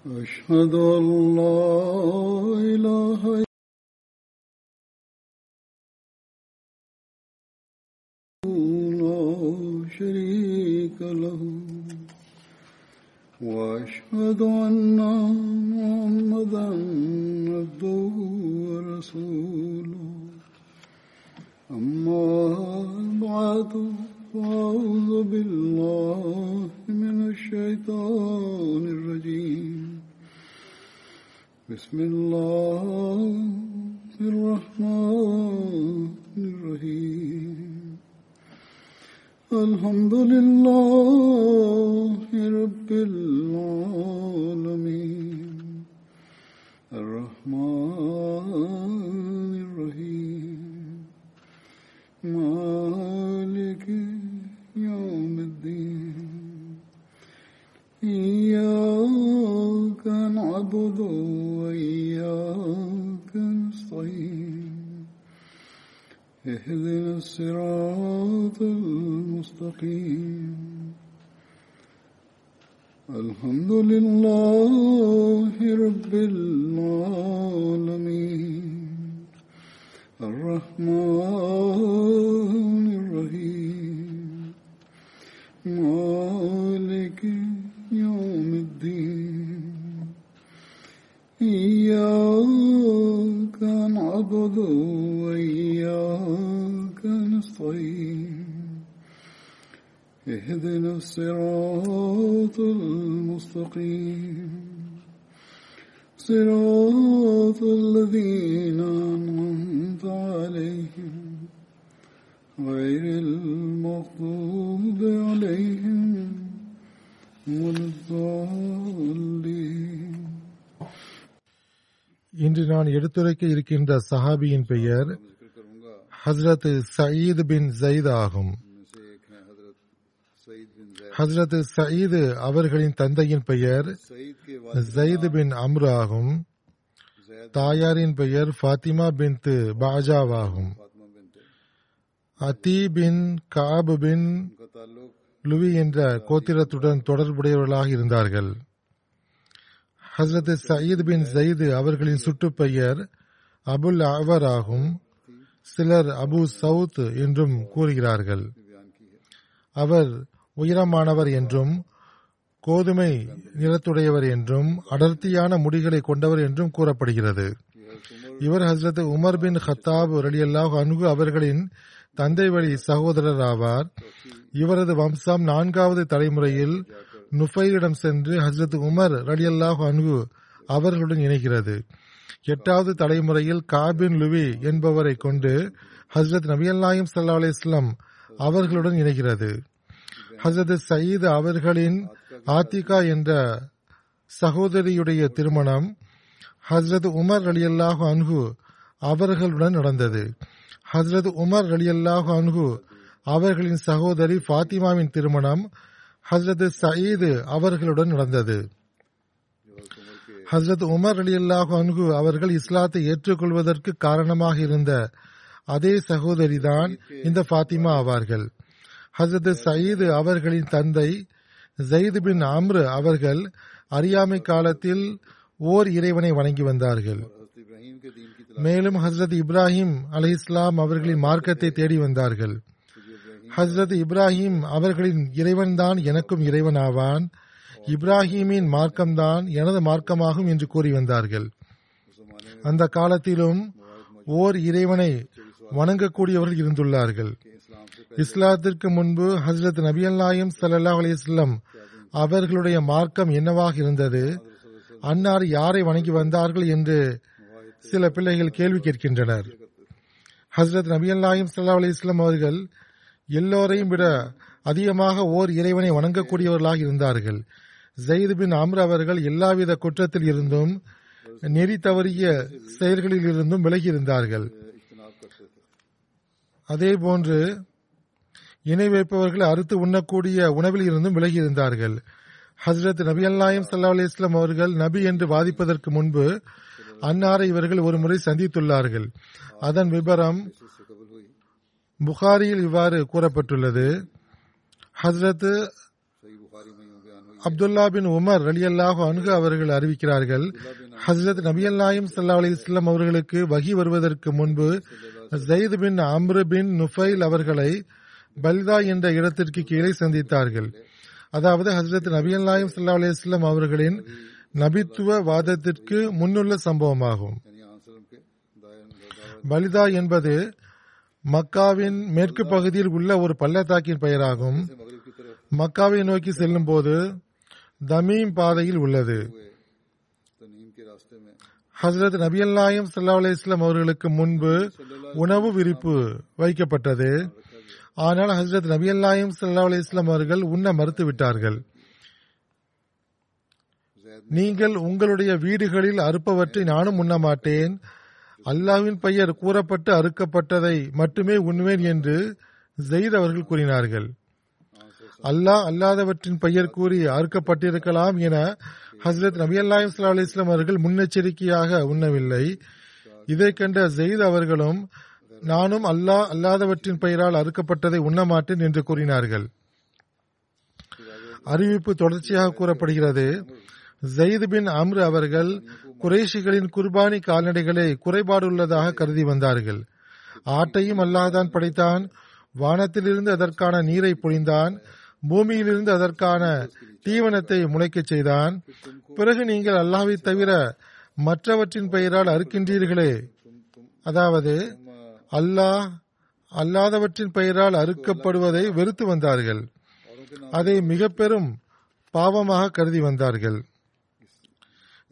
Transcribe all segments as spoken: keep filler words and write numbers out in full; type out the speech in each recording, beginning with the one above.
أشهد أن لا إله إلا الله لا شريك له وأشهد أن محمدا عبده ورسوله أما بعد فأعوذ بالله من الشيطان الرجيم بسم الله الرحمن الرحيم الحمد لله رب العالمين الرحمن الرحيم مالك يوم الدين إياك نعبد وإياك نستعين اهدنا الصراط المستقيم الحمد لله رب العالمين الرحمن الرحيم مالك يوم الدين إياك نعبد وإياك نستعين اهدنا الصراط المستقيم صراط الذين أنعمت عليهم غير المغضوب عليهم ولا الضالين. இன்று நான் எடுத்துரைக்க இருக்கின்ற சஹாபியின் பெயர் ஹஸ்ரத் சயீத் பின் ஸைத் ஆகும். ஹஸ்ரத் சயீது அவர்களின் தந்தையின் பெயர் ஸைத் பின் அம்ர் ஆகும். தாயாரின் பெயர் ஃபாத்திமா பின் பாஜாவாகும். அதி பின் காப் பின் லுவி என்ற கோத்திரத்துடன் தொடர்புடையவர்களாக இருந்தார்கள். ஹஸ்ரத் சயீத் பின் ஸைத் அவர்களின் சுட்டு பெயர் அபுல் அவர் ஆகும். சிலர் அபு சவுத் என்றும் கூறுகிறார்கள். அவர் உயரமானவர் என்றும் கோதுமை நிறத்துடையவர் என்றும் அடர்த்தியான முடிகளை கொண்டவர் என்றும் கூறப்படுகிறது. இவர் ஹஸ்ரத் உமர் பின் ஹத்தாப் ரலியல்லாஹு அன்ஹு அவர்களின் தந்தை வழி சகோதரர் ஆவார். இவரது வம்சம் நான்காவது தலைமுறையில் நுஃபைலிடம் சென்று ஹஸ்ரத் உமர் ரலியல்லாஹு அன்ஹு அவர்களுடன் இணைகிறது. எட்டாவது தலைமுறையில் காபின் லுவி என்பவரை கொண்டு ஹஸ்ரத் நபியல் நாயகம் ஸல்லல்லாஹு அலைஹி வஸல்லம் அவர்களுடன் இணைகிறது. ஹஸ்ரத் சயீத் அவர்களின் ஆத்திகா என்ற சகோதரியுடைய திருமணம் ஹஸ்ரத் உமர் ரலியல்லாஹு அன்ஹு அவர்களுடன் நடந்தது. ஹஸ்ரத் உமர் ரலியல்லாஹு அன்ஹு அவர்களின் சகோதரி ஃபாத்திமாவின் திருமணம் ஹஸ்ரத் சயீத் அவர்களுடன் நடந்தது. ஹஸ்ரத் உமர் ரலியல்லாஹு அன்ஹு அவர்கள் இஸ்லாத்தை ஏற்றுக்கொள்வதற்கு காரணமாக இருந்த அதே சகோதரிதான் இந்த ஃபாத்திமா ஆவார்கள். ஹஸ்ரத் சயீத் அவர்களின் தந்தை ஸைத் பின் அம்ர் அவர்கள் அறியாமை காலத்தில் ஓர் இறைவனை வணங்கி வந்தார்கள். மேலும் ஹஸ்ரத் இப்ராஹிம் அலைஹிஸ்ஸலாம் அவர்களின் மார்க்கத்தை தேடி வந்தார்கள். ஹஸ்ரத் இப்ராஹிம் அவர்களின் இறைவன்தான் எனக்கும் இறைவனாவான், இப்ராஹிமின் மார்க்கம்தான் எனது மார்க்கமாகும் என்று கூறி வந்தார்கள். அந்த காலத்திலும் ஓர் இறைவனை வணங்கக்கூடியவர்கள் இருந்துள்ளார்கள். இஸ்லாத்திற்கு முன்பு ஹஸ்ரத் நபியல் நாயகம் ஸல்லல்லாஹு அலைஹி வஸல்லம் அவர்களுடைய மார்க்கம் என்னவாக இருந்தது, அன்னார் யாரை வணங்கி வந்தார்கள் என்று சில பிள்ளைகள் கேள்வி கேட்கின்றனர். ஹஸ்ரத் நபியல் நாயகம் ஸல்லல்லாஹு அலைஹி வஸல்லம் அவர்கள் எல்லோரையும் விட அதிகமாக ஓர் இறைவனை வணங்கக்கூடியவர்களாக இருந்தார்கள். ஸைத் பின் அம்ர் அவர்கள் எல்லாவித குற்றத்தில் இருந்தும் நெறி தவறிய செயல்களில் இருந்தும் விலகியிருந்தார்கள். அதேபோன்று இணை வைப்பவர்களை அறுத்து உண்ணக்கூடிய உணவில் இருந்தும் விலகியிருந்தார்கள். ஹஸ்ரத் நபியல் நாயகம் ஸல்லல்லாஹு அலைஹி வஸல்லம் அவர்கள் நபி என்று வாதிப்பதற்கு முன்பு அன்னாரை இவர்கள் ஒரு முறை சந்தித்துள்ளார்கள். அதன் விபரம் புகாரியில் இவ்வாறு கூறப்பட்டுள்ளது. ஹஸ்ரத் அப்துல்லா பின் உமர் ரலியல்லாஹு அன்ஹு அவர்கள் அறிவிக்கிறார்கள், ஹசரத் நபியல்லாஹி ஸல்லல்லாஹு அலைஹி வஸல்லம் அவர்களுக்கு வஹி வருவதற்கு முன்பு ஜயீத் பின் அம்ரு பின் நுஃபைல் அவர்களை பல்தா என்ற இடத்திற்கு கீழே சந்தித்தார்கள். அதாவது ஹசரத் நபியல்லாஹி ஸல்லல்லாஹு அலைஹி வஸல்லம் அவர்களின் நபித்துவ வாதத்திற்கு முன்னுள்ள சம்பவமாகும். பல்தா என்பது மக்காவின் மேற்கு பகுதியில் உள்ள ஒரு பள்ளத்தாக்கின் பெயராகும். மக்காவை நோக்கி செல்லும் போது தமீம் பாதையில் உள்ளது. ஹசரத் நபியல்லாஹி ஸல்லல்லாஹு அலைஹி வஸல்லம் அவர்களுக்கு முன்பு உணவு விரிப்பு வைக்கப்பட்டது. ஆனால் ஹசரத் நபியல்லாஹி ஸல்லல்லாஹு அலைஹி வஸல்லம் அவர்கள் உண்ண மறுத்துவிட்டார்கள். நீங்கள் உங்களுடைய வீடுகளில் அறுப்பவற்றை நானும் உண்ண மாட்டேன், அல்லாஹ்வின் பெயர் கூறப்பட்டு அறுக்கப்பட்டதை மட்டுமே உண்வேன் என்று ஜெயித் அவர்கள் கூறினார்கள். அல்லாஹ் அல்லாதவற்றின் பெயர் கூறி அறுக்கப்பட்டிருக்கலாம் என ஹசரத் நபியல்லாஹி ஸல்லல்லாஹு அலைஹி வஸல்லம் அவர்கள் முன்னெச்சரிக்கையாக உண்ணவில்லை. இதை கண்ட ஜெயித் அவர்களும் நானும் அல்லாஹ் அல்லாதவற்றின் பெயரால் அறுக்கப்பட்டதை உண்ணமாட்டேன் என்று கூறினார்கள். அறிவிப்பு தொடர்ச்சியாக கூறப்படுகிறது. ஜயீத் பின் அம்ரு அவர்கள் குறைஷிகளின் குர்பானி கால்நடைகளை குறைபாடுள்ளதாக கருதி வந்தார்கள். ஆட்டையும் அல்லாஹ்தான் படைத்தான், வானத்திலிருந்து அதற்கான நீரை பொழிந்தான், பூமியிலிருந்து அதற்கான தீவனத்தை முளைக்கச் செய்தான். பிறகு நீங்கள் அல்லாஹ்வை தவிர மற்றவற்றின் பெயரால் அறுக்கின்றீர்களே, அதாவது அல்லாஹ் அல்லாதவற்றின் பெயரால் அறுக்கப்படுவதை வெறுத்து வந்தார்கள். அதை மிக பெரும் பாவமாக கருதி வந்தார்கள்.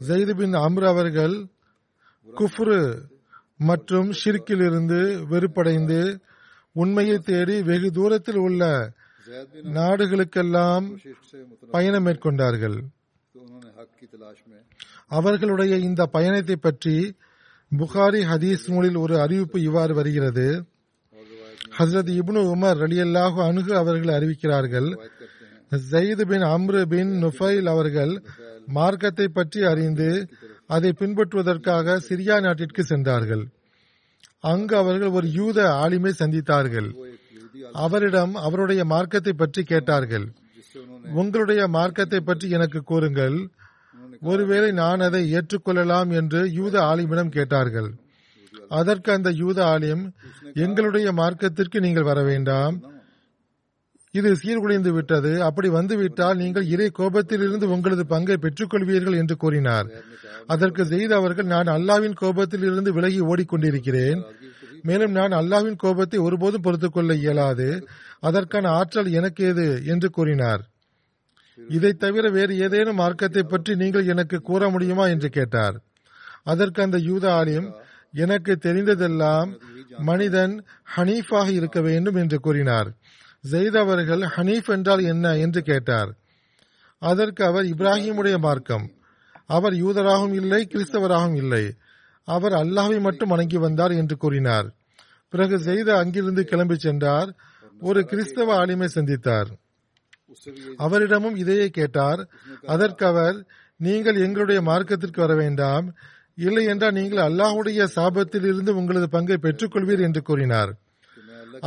ஜயீத் பின் அம்ரு அவர்கள் குஃப்ரு மற்றும் ஷிர்க்கிலிருந்து வெறுப்படைந்து உண்மையை தேடி வெகு தூரத்தில் உள்ள நாடுகளுக்கெல்லாம் பயணம் மேற்கொண்டார்கள். அவர்களுடைய இந்த பயணத்தை பற்றி புகாரி ஹதீஸ் நூலில் ஒரு அறிவிப்பு இவ்வாறு வருகிறது. ஹசரத் இப்னு உமர் ரலியல்லாஹு அன்ஹு அவர்கள் அறிவிக்கிறார்கள், ஜயீத் பின் அம்ரு பின் நுஃபைல் அவர்கள் மார்க்கத்தை பற்றி அறிந்து அதை பின்பற்றுவதற்காக சிரியா நாட்டிற்கு சென்றார்கள். அங்கு அவர்கள் ஒரு யூத ஆலிமை சந்தித்தார்கள். அவரிடம் அவருடைய மார்க்கத்தை பற்றி கேட்டார்கள். உங்களுடைய மார்க்கத்தை பற்றி எனக்கு கூறுங்கள், ஒருவேளை நான் அதை ஏற்றுக்கொள்ளலாம் என்று யூத ஆலிமிடம் கேட்டார்கள். அதற்கு அந்த யூத ஆலிம், எங்களுடைய மார்க்கத்திற்கு நீங்கள் வர வேண்டாம், இது சீர்குலைந்து விட்டது, அப்படி வந்துவிட்டால் நீங்கள் இறை கோபத்திலிருந்து உங்களது பங்கை பெற்றுக் கொள்வீர்கள் என்று கூறினார். அதற்கு ஜெயீத் அவர்கள், நான் அல்லாஹ்வின் கோபத்திலிருந்து விலகி ஓடிக்கொண்டிருக்கிறேன், மேலும் நான் அல்லாஹ்வின் கோபத்தை ஒருபோதும் பொறுத்துக் கொள்ள இயலாது, அதற்கான ஆற்றல் எனக்கு ஏது என்று கூறினார். இதை தவிர வேறு ஏதேனும் மார்க்கத்தை பற்றி நீங்கள் எனக்கு கூற முடியுமா என்று கேட்டார். அதற்கு அந்த யூத ஆலிம், எனக்கு தெரிந்ததெல்லாம் மனிதன் ஹனீஃபாக இருக்க வேண்டும் என்று கூறினார். ஜயீத் அவர்கள் ஹனீஃப் என்றால் என்ன என்று கேட்டார். அதற்கு அவர், இப்ராஹிமுடைய மார்க்கம், அவர் யூதராகவும் இல்லை கிறிஸ்தவராகவும் இல்லை, அவர் அல்லாஹ்வை மட்டும் வணங்கி வந்தார் என்று கூறினார். பிறகு ஜயீத் அங்கிருந்து கிளம்பி சென்றார். ஒரு கிறிஸ்தவ ஆலிமை சந்தித்தார். அவரிடமும் இதையே கேட்டார். அதற்கு அவர், நீங்கள் எங்களுடைய மார்க்கத்திற்கு வர வேண்டாம், இல்லை என்றால் நீங்கள் அல்லாஹ்வுடைய சாபத்தில் இருந்து உங்களது பங்கை பெற்றுக் கொள்வீர் என்று கூறினார்.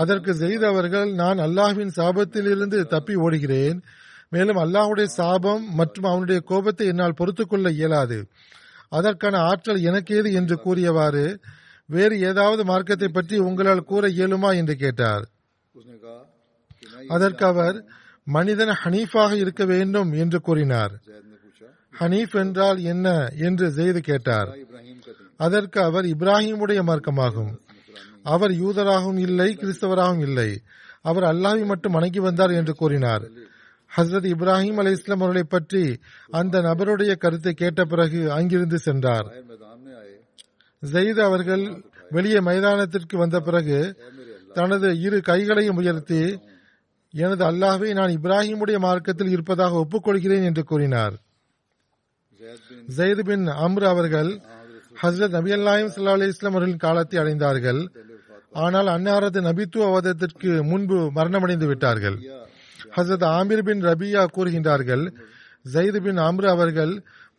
அதற்கு ஜயீத் அவர்கள், நான் அல்லாஹ்வின் சாபத்தில் இருந்து தப்பி ஓடுகிறேன், மேலும் அல்லாஹ்வுடைய சாபம் மற்றும் அவனுடைய கோபத்தை என்னால் பொறுத்துக்கொள்ள இயலாது, அதற்கான ஆற்றல் எனக்கேது என்று கூறியவாறு வேறு ஏதாவது மார்க்கத்தை பற்றி உங்களால் கூற இயலுமா என்று கேட்டார். அதற்கு அவர், மனிதன் ஹனீஃபாக இருக்க வேண்டும் என்று கூறினார். ஹனீஃப் என்றால் என்ன என்று ஜயீத் கேட்டார். அதற்கு அவர், இப்ராஹிமுடைய மார்க்கமாகும், அவர் யூதராகவும் இல்லை கிறிஸ்தவராகவும் இல்லை, அவர் அல்லாஹ்வை மட்டும் வணங்கி வந்தார் என்று கூறினார். ஹசரத் இப்ராஹிம் அலைஹிஸ்ஸலாம் அவர்களை பற்றி அந்த நபருடைய கருத்தை கேட்ட பிறகு அங்கிருந்து சென்றார். ஜயீத் அவர்கள் வெளியே மைதானத்திற்கு வந்த பிறகு தனது இரு கைகளையும் உயர்த்தி, எனது அல்லாஹ்வை நான் இப்ராஹிமுடைய மார்க்கத்தில் இருப்பதாக ஒப்புக்கொள்கிறேன் என்று கூறினார். ஜயீத் பின் அம்ரு அவர்கள் ஹசரத் நபியல்லாஹி ஸல்லல்லாஹு அலைஹி வஸல்லம் அவர்களின் காலத்தை அடைந்தார்கள். ஆனால் அன்னாரது நபித்துவவாதத்திற்கு முன்பு மரணமடைந்து விட்டார்கள். ஹசரத் ஆமிர் பின் ரபியா கூறுகின்றார்கள், ஜயீத் பின் அம்ரு அவர்கள்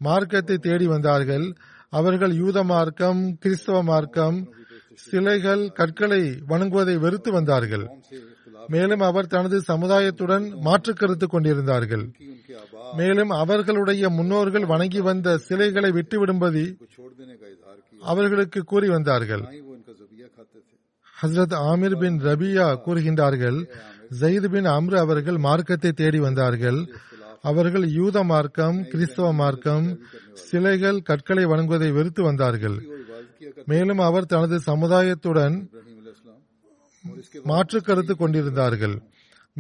மார்க்கத்தை தேடி வந்தார்கள். அவர்கள் யூத மார்க்கம், கிறிஸ்தவ மார்க்கம், சிலைகள், கற்களை வணங்குவதை வெறுத்து வந்தார்கள். மேலும் அவர் தனது சமுதாயத்துடன் மாற்றுக் கருத்து கொண்டிருந்தார்கள். மேலும் அவர்களுடைய முன்னோர்கள் வணங்கி வந்த சிலைகளை விட்டுவிடும்படி அவர்களுக்கு கூறி வந்தார்கள். ஹசரத் ஆமிர் பின் ரபியா கூறுகின்றார்கள், ஜயித் பின் அம்ரு அவர்கள் மார்க்கத்தை தேடி வந்தார்கள். அவர்கள் யூத மார்க்கம், கிறிஸ்தவ மார்க்கம், சிலைகள், கற்களை வணங்குவதை வெறுத்து வந்தார்கள். மேலும் அவர் தனது சமுதாயத்துடன் மாற்று கருத்து கொண்டிருந்தார்கள்.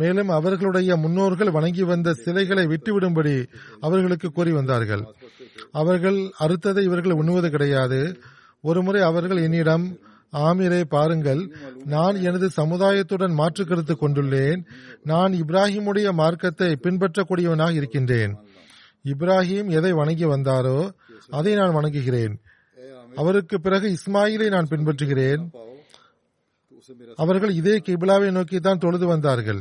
மேலும் அவர்களுடைய முன்னோர்கள் வணங்கி வந்த சிலைகளை விட்டுவிடும்படி அவர்களுக்கு கூறி வந்தார்கள். அவர்கள் அறுத்ததை இவர்கள் உண்ணுவது கிடையாது. ஒருமுறை அவர்கள் என்னிடம், ஆமீரே பாருங்கள், நான் எனது சமுதாயத்துடன் மாற்று கருத்து கொண்டுள்ளேன். நான் இப்ராஹிமுடைய மார்க்கத்தை பின்பற்றக்கூடியவனாக இருக்கின்றேன். இப்ராஹிம் எதை வணங்கி வந்தாரோ அதை நான் வணங்குகிறேன். அவருக்கு பிறகு இஸ்மாயிலை நான் பின்பற்றுகிறேன். அவர்கள் இதே கிபிலாவை நோக்கித்தான் தொழுது வந்தார்கள்.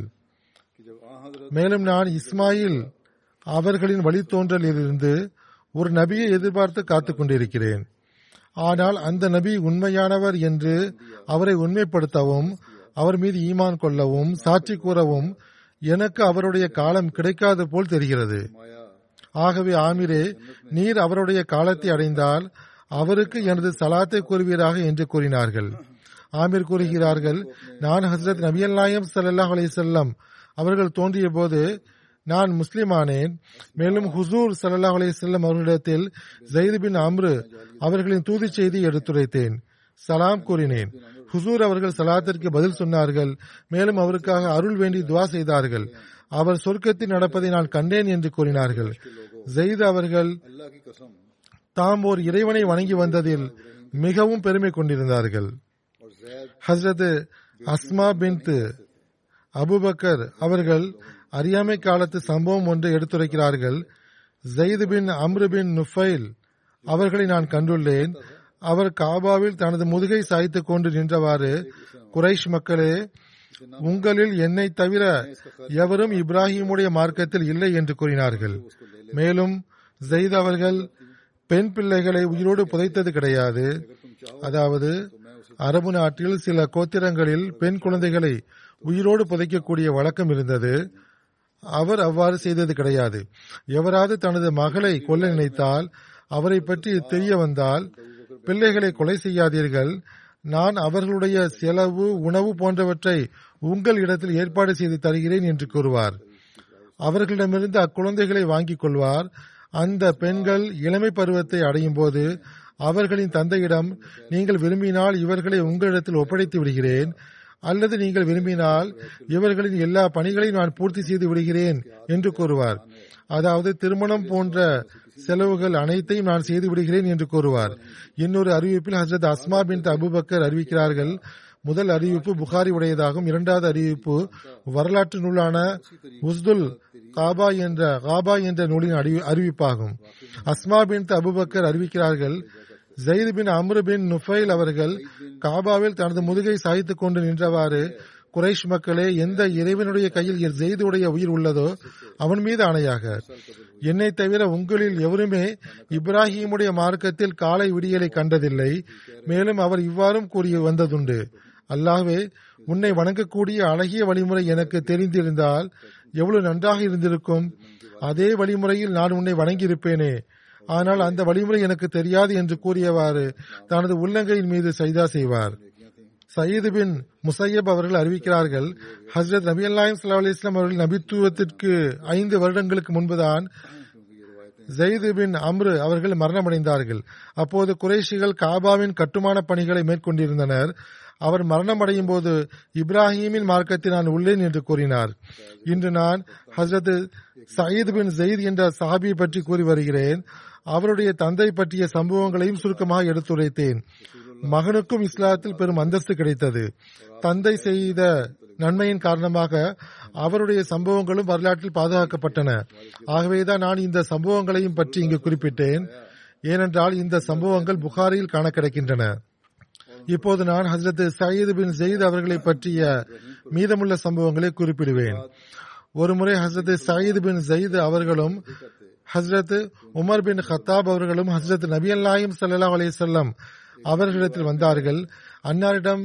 மேலும் நான் இஸ்மாயில் அவர்களின் வழித்தோன்றலிலிருந்து ஒரு நபியை எதிர்பார்த்து காத்துக் கொண்டிருக்கிறேன். ஆனால் அந்த நபி உண்மையானவர் என்று அவரை உண்மைப்படுத்தவும், அவர் மீது ஈமான் கொள்ளவும், சாட்சி கூறவும் எனக்கு அவருடைய காலம் கிடைக்காது போல் தெரிகிறது. ஆகவே ஆமீரே, நீர் அவருடைய காலத்தை அடைந்தால் அவருக்கு எனது சலாத்தை கூறுவீராக என்று கூறினார்கள். ஆமீர் கூறுகிறார்கள், நான் ஹசரத் நபியல் நாயம் ஸல்லல்லாஹு அலைஹி வஸல்லம் அவர்கள் தோன்றிய போது நான் முஸ்லிமானேன். மேலும் ஹுசூர் ஸல்லல்லாஹு அலைஹி வஸல்லம் அவர்களிடத்தில் ஜயித் பின் அம்ரு அவர்களின் தூதி செய்தியை எடுத்துரைத்தேன். சலாம் கூறினேன். ஹுசூர் அவர்கள் சலாத்திற்கு பதில் சொன்னார்கள். மேலும் அவருக்காக அருள் வேண்டி துவா செய்தார்கள். அவர் சொர்க்கத்தில் நடப்பதை நான் கண்டேன் என்று கூறினார்கள். ஜயித் அவர்கள் தாம் ஓர் இறைவனை வணங்கி வந்ததில் மிகவும் பெருமை கொண்டிருந்தார்கள். ஹசரத் அஸ்மா பின்த் அபுபக்கர் அவர்கள் அறியாமை காலத்து சம்பவம் ஒன்று எடுத்துரைக்கிறார்கள். ஜயித் பின் அம்ரு பின் நுஃபைல் அவர்களை நான் கண்டுள்ளேன். அவர் காபாவில் தனது முதுகை சாய்த்துக் கொண்டு நின்றவாறு, குரைஷ் மக்களே, உங்களில் என்னை தவிர எவரும் இப்ராஹிமுடைய மார்க்கத்தில் இல்லை என்று கூறினார்கள். மேலும் ஜயித் அவர்கள் பெண் பிள்ளைகளை உயிரோடு புதைத்தது கிடையாது. அதாவது அரபு நாட்டில் சில கோத்திரங்களில் பெண் குழந்தைகளை உயிரோடு புதைக்கக்கூடிய வழக்கம் இருந்தது. அவர் அவ்வாறு செய்தது கிடையாது. எவராது தனது மகளை கொல்ல நினைத்தால், அவரை பற்றி தெரிய வந்தால், பிள்ளைகளை கொலை செய்யாதீர்கள், நான் அவர்களுடைய செலவு, உணவு போன்றவற்றை உங்கள் இடத்தில் ஏற்பாடு செய்து தருகிறேன் என்று கூறுவார். அவர்களிடமிருந்து அக்குழந்தைகளை வாங்கிக் கொள்வார். அந்த பெண்கள் இளமை பருவத்தை அடையும் போது அவர்களின் தந்தையிடம், நீங்கள் விரும்பினால் இவர்களை உங்களிடத்தில் ஒப்படைத்து விடுகிறேன், அல்லது நீங்கள் விரும்பினால் இவர்களின் எல்லா பணிகளையும் நான் பூர்த்தி செய்து விடுகிறேன் என்று கூறுவார். அதாவது திருமணம் போன்ற செலவுகள் அனைத்தையும் நான் செய்து விடுகிறேன் என்று கூறுவார். இன்னொரு அறிவிப்பில் ஹசரத் அஸ்மா பின் அபுபக்கர் அறிவிக்கிறார்கள். முதல் அறிவிப்பு புகாரி உடையதாகும். இரண்டாவது அறிவிப்பு வரலாற்று நூலான உஸ்துல் காபா என்ற காபா என்ற நூலின் அறிவிப்பாகும். அஸ்மா பின் அபுபக்கர் அறிவிக்கிறார்கள், ஜயித் பின் அம்ரு பின் நுஃபைல் அவர்கள் காபாவில் தனது முதுகை சாய்த்துக் கொண்டு நின்றவாறு, குரைஷ் மக்களே, எந்த இறைவனுடைய கையில் ஜெயிதுடைய உயிர் உள்ளதோ அவன் மீது ஆணையாக, என்னை தவிர உங்களில் எவருமே இப்ராஹிமுடைய மார்க்கத்தில் காலை விடியலை கண்டதில்லை. மேலும் அவர் இவ்வாறும் கூறி வந்ததுண்டு, அல்லாஹ்வே, உன்னை வணங்கக்கூடிய அழகிய வழிமுறை எனக்கு தெரிந்திருந்தால் எவ்வளவு நன்றாக இருந்திருக்கும். அதே வழிமுறையில் நான் உன்னை வணங்கியிருப்பேனே. ஆனால் அந்த வழிமுறை எனக்கு தெரியாது என்று கூறியவாறு தனது உள்ளங்கையின் மீது சஜ்தா செய்வார். சயீது பின் முசையப் அவர்கள் அறிவிக்கிறார்கள், ஹசரத் நபி ஸல்லல்லாஹு அலைஹி வஸல்லம் அவர்கள் நபித்துவத்திற்கு ஐந்து வருடங்களுக்கு முன்புதான் ஜயித் பின் அம்ரு அவர்கள் மரணமடைந்தார்கள். அப்போது குறைஷிகள் காபாவின் கட்டுமான பணிகளை மேற்கொண்டிருந்தனர். அவர் மரணமடையும் போது இப்ராஹிமின் மார்க்கத்தில் நான் உள்ளேன் என்று கூறினார். இன்று நான் ஹசரத் சயீத் பின் ஜயித் என்ற சஹாபியை பற்றி கூறி வருகிறேன். அவருடைய தந்தை பற்றிய சம்பவங்களையும் சுருக்கமாக எடுத்துரைத்தேன். மகனுக்கும் இஸ்லாத்தில் பெரும் அந்தஸ்து கிடைத்தது. தந்தை செய்த நன்மையின் காரணமாக அவருடைய சம்பவங்களும் வரலாற்றில் பாதுகாக்கப்பட்டன. ஆகவேதான் நான் இந்த சம்பவங்களையும் பற்றி இங்கு குறிப்பிட்டேன். ஏனென்றால் இந்த சம்பவங்கள் புகாரியில் காண கிடைக்கின்றன. இப்போது நான் ஹசரத் சயீத் பின் ஜயித் அவர்களை பற்றிய மீதமுள்ள சம்பவங்களை குறிப்பிடுவேன். ஒருமுறை ஹசரத் சயீத் பின் ஜயித் அவர்களும் ஹசரத் உமர் பின் ஹத்தாப் அவர்களும் ஹசரத் நபியல்லாஹி ஸல்லல்லாஹு அலைஹி வஸல்லம் அவர்களிடத்தில் வந்தார்கள். அன்னாரிடம்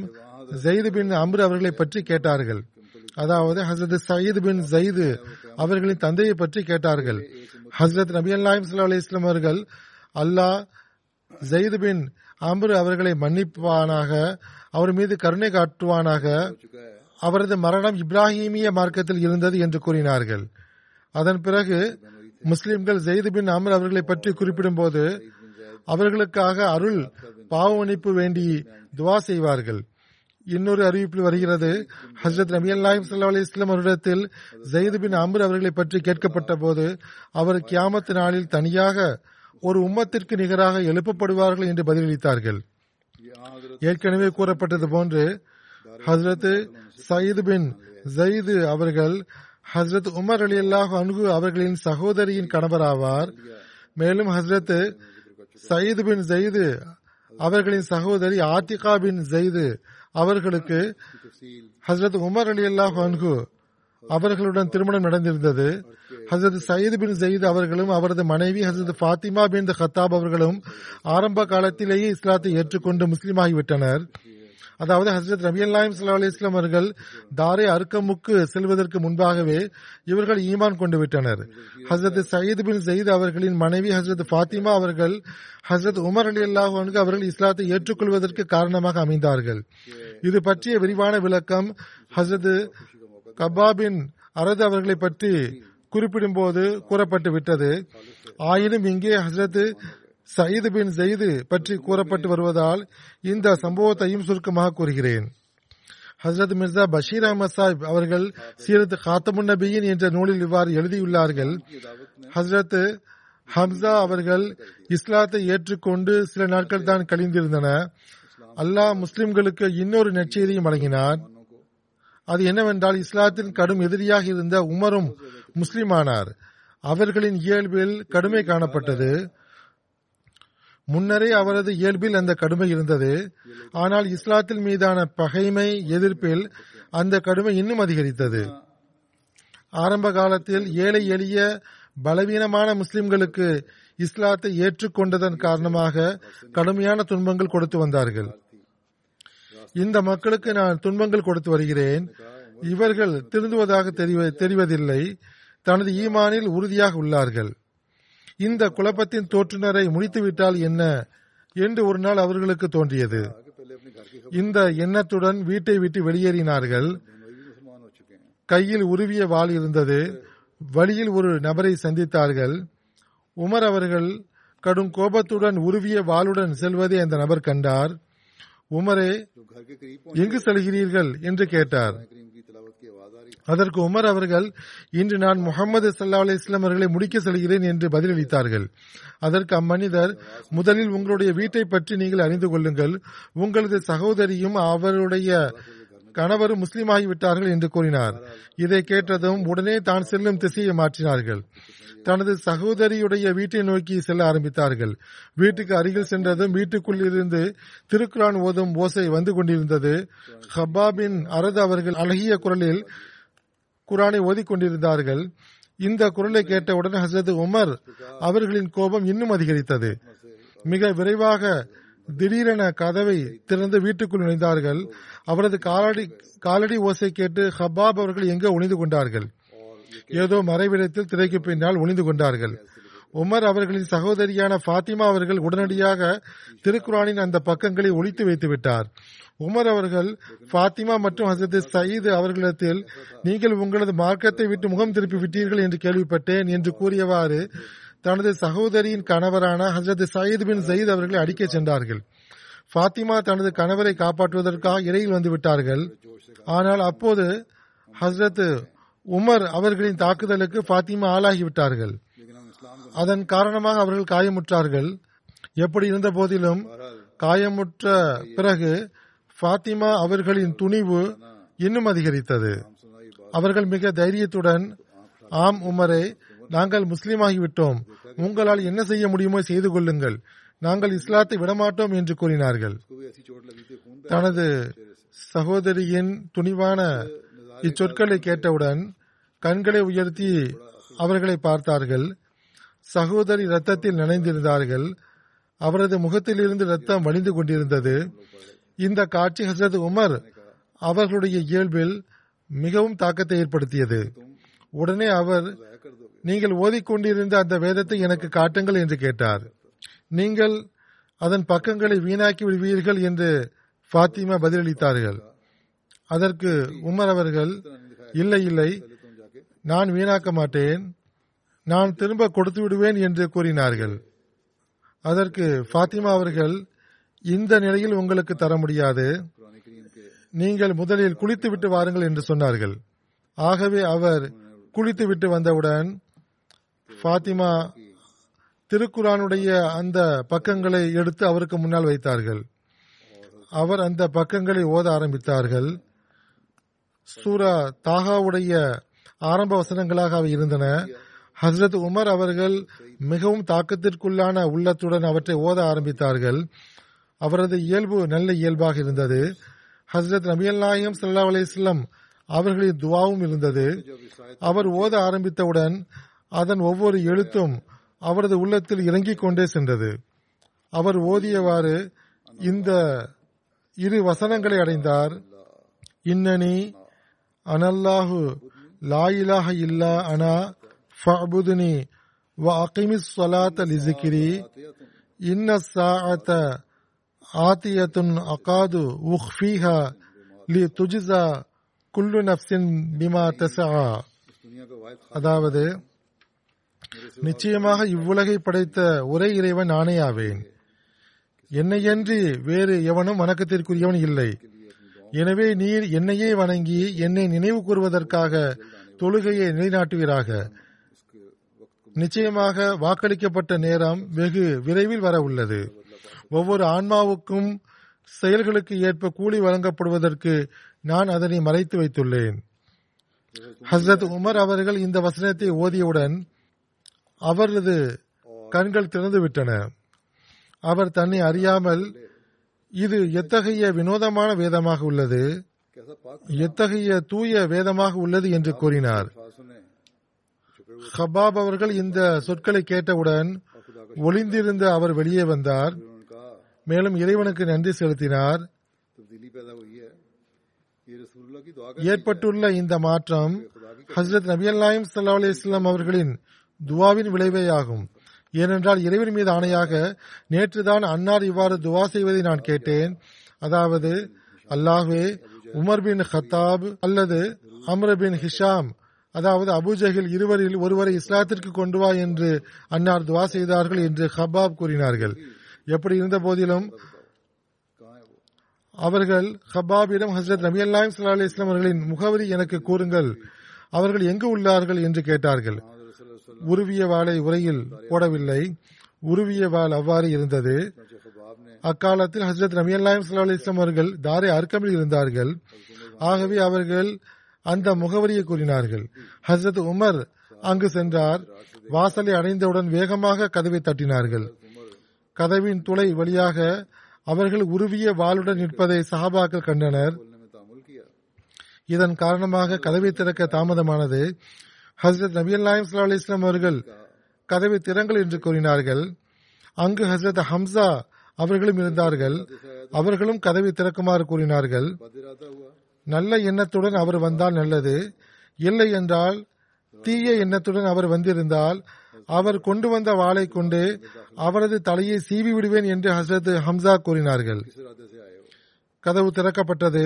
ஜயித் பின் அம்ரு அவர்களை பற்றி கேட்டார்கள். அதாவது ஹசரத் சயீத் பின் ஜயீது அவர்களின் தந்தையை பற்றி கேட்டார்கள். ஹசரத் நபி அல்லாஹ் ஸல்லல்லாஹு அலைஹி வஸல்லம் அவர்கள், அல்லாஹ் ஜயீத் பின் அம்ரு அவர்களை மன்னிப்பானாக, அவர் மீது கருணை காட்டுவானாக, அவரது மரணம் இப்ராஹிமிய மார்க்கத்தில் இருந்தது என்று கூறினார்கள். அதன் பிறகு முஸ்லிம்கள் ஜயீத் பின் அம்ரு அவர்களை பற்றி குறிப்பிடும் போது அவர்களுக்காக அருள் பாவமன்னிப்பு வேண்டி துவா செய்வார்கள். இன்னொரு அறிவிப்பில் வருகிறது, ஹஜ்ரத் நபி அல்லாஹ் ஸல்லல்லாஹு அலைஹி வஸல்லம் அவரிடத்தில் ஜயீத் பின் அம்ரு அவர்களை பற்றி கேட்கப்பட்ட போது, அவர் கியாமத் நாளில் தனியாக ஒரு உம்மத்திற்கு நிகராக எழுப்பப்படுவார்கள் என்று பதிலளித்தார்கள். ஏற்கனவே கூறப்பட்டது போன்று ஹஜ்ரத் சயீத் பின் ஜயீது அவர்கள் ஹஜ்ரத் உமர் ரலியல்லாஹு அன்ஹு அவர்களின் சகோதரியின் கணவராவார். மேலும் ஹஜ்ரத் சயீத் பின் ஜயீது அவர்களின் சகோதரி ஆத்திகா பின் ஜயீது அவர்களுக்கு ஹஜ்ரத் உமர் ரலியல்லாஹு அன்ஹு அவர்களுடன் திருமணம் நடந்திருந்தது. ஹஜ்ரத் சயீத் பின் ஜயீது அவர்களும் அவரது மனைவி ஹஜ்ரத் ஃபாத்திமா பின் கத்தாப் அவர்களும் ஆரம்ப காலத்திலேயே இஸ்லாத்தை ஏற்றுக்கொண்டு முஸ்லீமாகிவிட்டனர். அதாவது ஹஜ்ரத் நபி ஸல்லல்லாஹு அலைஹி வஸல்லம் அவர்கள் தாரே அர்கமுக்கு செல்வதற்கு முன்பாகவே இவர்கள் ஈமான் கொண்டு விட்டனர். ஹஜ்ரத் சயீத் பின் ஜயீத் அவர்களின் மனைவி ஹஜ்ரத் ஃபாத்திமா அவர்கள் ஹஜ்ரத் உமர் ரலியல்லாஹு அன்ஹு அவர்கள் இஸ்லாத்தை ஏற்றுக்கொள்வதற்கு காரணமாக அமைந்தார்கள். இது பற்றிய விரிவான விளக்கம் ஹஜ்ரத் கபாபின் அரது அவர்களை பற்றி குறிப்பிடும் போது கூறப்பட்டு விட்டது. ஆயினும் இங்கே ஹஜ்ரத் சயீத் பின் ஜயீது பற்றி கூறப்பட்டு வருவதால் இந்த சம்பவத்தையும் சுருக்கமாக கூறுகிறேன். ஹசரத் மிர்சா பஷீர் அஹமத் சாஹிப் அவர்கள் சீரத் காத்தமுன் நபியின் என்ற நூலில் இவ்வாறு எழுதியுள்ளார்கள். ஹசரத் ஹம்சா அவர்கள் இஸ்லாத்தை ஏற்றுக்கொண்டு சில நாட்கள் தான் கழிந்திருந்தன. அல்லாஹ் முஸ்லிம்களுக்கு இன்னொரு நற்செய்தியும் வழங்கினார். அது என்னவென்றால், இஸ்லாத்தின் கடும் எதிரியாக இருந்த உமரும் முஸ்லிமானார். அவர்களின் இயல்பில் கடுமை காணப்பட்டது. முன்னரே அவரது இயல்பில் அந்த கடுமை இருந்தது. ஆனால் இஸ்லாத்தின் மீதான பகைமை எதிர்ப்பில் அந்த கடுமை இன்னும் அதிகரித்தது. ஆரம்ப காலத்தில் ஏழை எளிய பலவீனமான முஸ்லிம்களுக்கு இஸ்லாத்தை ஏற்றுக்கொண்டதன் காரணமாக கடுமையான துன்பங்கள் கொடுத்து வந்தார்கள். இந்த மக்களுக்கு நான் துன்பங்கள் கொடுத்து வருகிறேன். இவர்கள் திருந்துவதாக தெரிவதில்லை. தனது ஈமானில் உறுதியாக உள்ளார்கள். இந்த குழப்பத்தின் தோற்றுநரை முடித்துவிட்டால் என்ன என்று ஒரு நாள் அவர்களுக்கு தோன்றியது. இந்த எண்ணத்துடன் வீட்டை விட்டு வெளியேறினார்கள். கையில் உருவிய வாள் இருந்தது. வழியில் ஒரு நபரை சந்தித்தார்கள். உமர் அவர்கள் கடும் கோபத்துடன் உருவிய வாளுடன் செல்வதை அந்த நபர் கண்டார். உமரே, எங்கு செல்கிறீர்கள் என்று கேட்டார். அதற்கு உமர் அவர்கள், இன்று நான் முகமது ஸல்லல்லாஹு அலைஹி வஸல்லம் அவர்களை முடிக்க செல்கிறேன் என்று பதிலளித்தார்கள். அதற்கு அம்மனிதர், முதலில் உங்களுடைய வீட்டை பற்றி நீங்கள் அறிந்து கொள்ளுங்கள். உங்களது சகோதரியும் அவருடைய கணவரும் முஸ்லீமாகிவிட்டார்கள் என்று கூறினார். இதை கேட்டதும் உடனே தான் செல்லும் திசையை மாற்றினார்கள். தனது சகோதரியுடைய வீட்டை நோக்கி செல்ல ஆரம்பித்தார்கள். வீட்டுக்கு அருகில் சென்றதும் வீட்டுக்குள் இருந்து திருக்குரான் ஓதும் ஓசை வந்து கொண்டிருந்தது. ஹபாபின் அரது அவர்கள் அழகிய குரலில் குரானை ஓதிக்கொண்டிருந்தார்கள். இந்த குரலை கேட்டவுடன் ஹசரத் உமர் அவர்களின் கோபம் இன்னும் அதிகரித்தது. மிக விரைவாக திடீரென கதவை திறந்து வீட்டுக்குள் நுழைந்தார்கள். அவரது காலடி காலடி ஓசை கேட்டு ஹபாப் அவர்கள் எங்கே ஒளிந்து கொண்டார்கள். ஏதோ மறைவிடத்தில் திரைக்கு பின்னால் ஒளிந்து கொண்டார்கள். உமர் அவர்களின் சகோதரியான ஃபாத்திமா அவர்கள் உடனடியாக திருக்குரானின் அந்த பக்கங்களை ஒளித்து வைத்து விட்டார். உமர் அவர்கள் ஃபாத்திமா மற்றும் ஹசரத் சயீத் அவர்களிடத்தில், நீங்கள் உங்களது மார்க்கத்தை விட்டு முகம் திருப்பி விட்டீர்கள் என்று கேள்விப்பட்டேன் என்று கூறியவாறு தனது சகோதரியின் கணவரான ஹசரத் சயீத் பின் ஜயீத் அவர்களை அடிக்கச் சென்றார்கள். ஃபாத்திமா தனது கணவரை காப்பாற்றுவதற்காக இடையில் வந்து விட்டார்கள். ஆனால் அப்போது ஹசரத் உமர் அவர்களின் தாக்குதலுக்கு ஃபாத்திமா ஆளாகிவிட்டார்கள். அதன் காரணமாக அவர்கள் காயமுற்றார்கள். எப்படி இருந்த போதிலும் காயமுற்ற பிறகு ஃபாத்திமா அவர்களின் துணிவு இன்னும் அதிகரித்தது. அவர்கள் மிக தைரியத்துடன், ஆம் உமரே, நாங்கள் முஸ்லீமாகிவிட்டோம். உங்களால் என்ன செய்ய முடியுமோ செய்து கொள்ளுங்கள். நாங்கள் இஸ்லாத்தை விடமாட்டோம் என்று கூறினார்கள். தனது சகோதரியின் துணிவான இச்சொற்களை கேட்டவுடன் கண்களை உயர்த்தி அவர்களை பார்த்தார்கள். சகோதரி இரத்தத்தில் நனைந்திருந்தார்கள். அவரது முகத்திலிருந்து இரத்தம் வழிந்து கொண்டிருந்தது. இந்த காட்சி ஹசரத் உமர் அவர்களுடைய இயல்பில் மிகவும் தாக்கத்தை ஏற்படுத்தியது. உடனே அவர், நீங்கள் ஓதிக்கொண்டிருந்த அந்த வேதத்தை எனக்கு காட்டுங்கள் என்று கேட்டார். நீங்கள் அதன் பக்கங்களை வீணாக்கி விடுவீர்கள் என்று ஃபாத்திமா பதிலளித்தார்கள். அதற்கு உமர் அவர்கள், இல்லை இல்லை, நான் வீணாக்க மாட்டேன், நான் திரும்ப கொடுத்து விடுவேன் என்று கூறினார்கள். அதற்கு ஃபாத்திமா அவர்கள், இந்த நிலையில் உங்களுக்கு தர முடியாது, நீங்கள் முதலில் குளித்து விட்டு வாருங்கள் என்று சொன்னார்கள். ஆகவே அவர் குளித்து விட்டு வந்தவுடன் ஃபாத்திமா திருக்குரானுடைய அந்த பக்கங்களை எடுத்து அவருக்கு முன்னால் வைத்தார்கள். அவர் அந்த பக்கங்களை ஓத ஆரம்பித்தார்கள். சூரா தாகாவுடைய ஆரம்ப வசனங்களாக அவை இருந்தன. ஹசரத் உமர் அவர்கள் மிகவும் தாக்கத்திற்குள்ளான உள்ளத்துடன் அவற்றை ஓத ஆரம்பித்தார்கள். அவரது இயல்பு நல்ல இயல்பாக இருந்தது. ஹசரத் நபியல் நாயகம் ஸல்லல்லாஹு அலைஹி வஸல்லம் அவர்களின் துவாவும் இருந்தது. அவர் ஓத ஆரம்பித்தவுடன் அதன் ஒவ்வொரு எழுத்தும் அவரது உள்ளத்தில் இறங்கிக் கொண்டே சென்றது. அவர் ஓதியவாறு இந்த இரு வசனங்களை அடைந்தார். இன்னனி அனல்லாஹு லா இலாஹ இல்லா அனா ஃபஅபுதுனி வ அகிமிஸ் ஸலாத லிஸிக்ரி இன்ன ஸாஅத ஆதியத்துன் அகாது உஃபீஹா லி துஜ்ஸா குல்லு நஃப்ஸின் பிமா தஸஆ. அதாவது, நிச்சயமாக இவ்வுலகை படைத்த ஒரே இறைவன் நானே ஆவேன், என்னையன்றி வேறு எவனும் வணக்கத்திற்குரியவன் இல்லை. எனவே நீர் என்னையே வணங்கி என்னை நினைவு கூறுவதற்காக தொழுகையை நிலைநாட்டுவீராக. நிச்சயமாக வாக்களிக்கப்பட்ட நேரம் வெகு விரைவில் வர உள்ளது. ஒவ்வொரு ஆன்மாவுக்கும் செயல்களுக்கு ஏற்ப கூலி வழங்கப்படுவதற்கு நான் அதனை மறைத்து வைத்துள்ளேன். ஹசரத் உமர் அவர்கள் இந்த வசனத்தை ஓதியவுடன் அவரது கண்கள் திறந்துவிட்டன. அவர் தன்னை அறியாமல், இது எத்தகைய வினோதமான வேதமாக உள்ளது, எத்தகைய தூய வேதமாக உள்ளது என்று கூறினார். ஹபாப் அவர்கள் இந்த சொற்களை கேட்டவுடன் ஒளிந்திருந்து அவர் வெளியே வந்தார். மேலும் இறைவனுக்கு நன்றி செலுத்தினார். ஏற்பட்டுள்ள இந்த மாற்றம் ஹசரத் நபியல் நாயகம் ஸல்லல்லாஹு அலைஹி வஸல்லம் அவர்களின் துவாவின் விளைவேயாகும். ஏனென்றால் இறைவன் மீது ஆணையாக, நேற்றுதான் அன்னார் இவ்வாறு துவா செய்வதை நான் கேட்டேன். அதாவது, அல்லாஹ்வே, உமர் பின் ஹத்தாப் அல்லது அம்ர் பின் ஹிஷாம், அதாவது அபூஜஹில் இருவரில் ஒருவரை இஸ்லாத்திற்கு கொண்டு வா என்று அன்னார் துவா செய்தார்கள் என்று ஹபாப் கூறினார்கள். எப்படி இருந்த போதிலும் அவர்கள் ஹபாபிடம், ஹசரத் நபியல் நாயகம் ஸல்லல்லாஹு அலைஹி வஸல்லம் அவர்களின் முகவரி எனக்கு கூறுங்கள், அவர்கள் எங்கு உள்ளார்கள் என்று கேட்டார்கள். உருவிய வாளை உரையில் போடவில்லை. உருவிய வாள் அவ்வாறு இருந்தது. அக்காலத்தில் ஹசரத் நபியல் நாயகம் ஸல்லல்லாஹு அலைஹி வஸல்லம் அவர்கள் தாரே அர்கமில் இருந்தார்கள். ஆகவே அவர்கள் அந்த முகவரியை கூறினார்கள். ஹசரத் உமர் அங்கு சென்றார். வாசலை அடைந்தவுடன் வேகமாக கதவை தட்டினார்கள். கதவின் துளை வழியாக அவர்கள் உருவிய வாளுடன் நிற்பதை சஹாபாக்கள் கண்டனர். இதன் காரணமாக கதவை திறக்க தாமதமானது. ஹசரத் நபியல் நாயகம் ஸல்லல்லாஹு அலைஹி வஸல்லம் அவர்கள் கதவை திறங்கள் என்று கூறினார்கள். அங்கு ஹசரத் ஹம்சா அவர்களும் இருந்தார்கள். அவர்களும் கதவை திறக்குமாறு கூறினார்கள். நல்ல எண்ணத்துடன் அவர் வந்தால் நல்லது, இல்லை என்றால் தீய எண்ணத்துடன் அவர் வந்திருந்தால் அவர் கொண்டு வந்த வாளை கொண்டு அவரது தலையை சீவி விடுவேன் என்று ஹசரத் ஹம்சா கூறினார்கள். கதவு திறக்கப்பட்டது.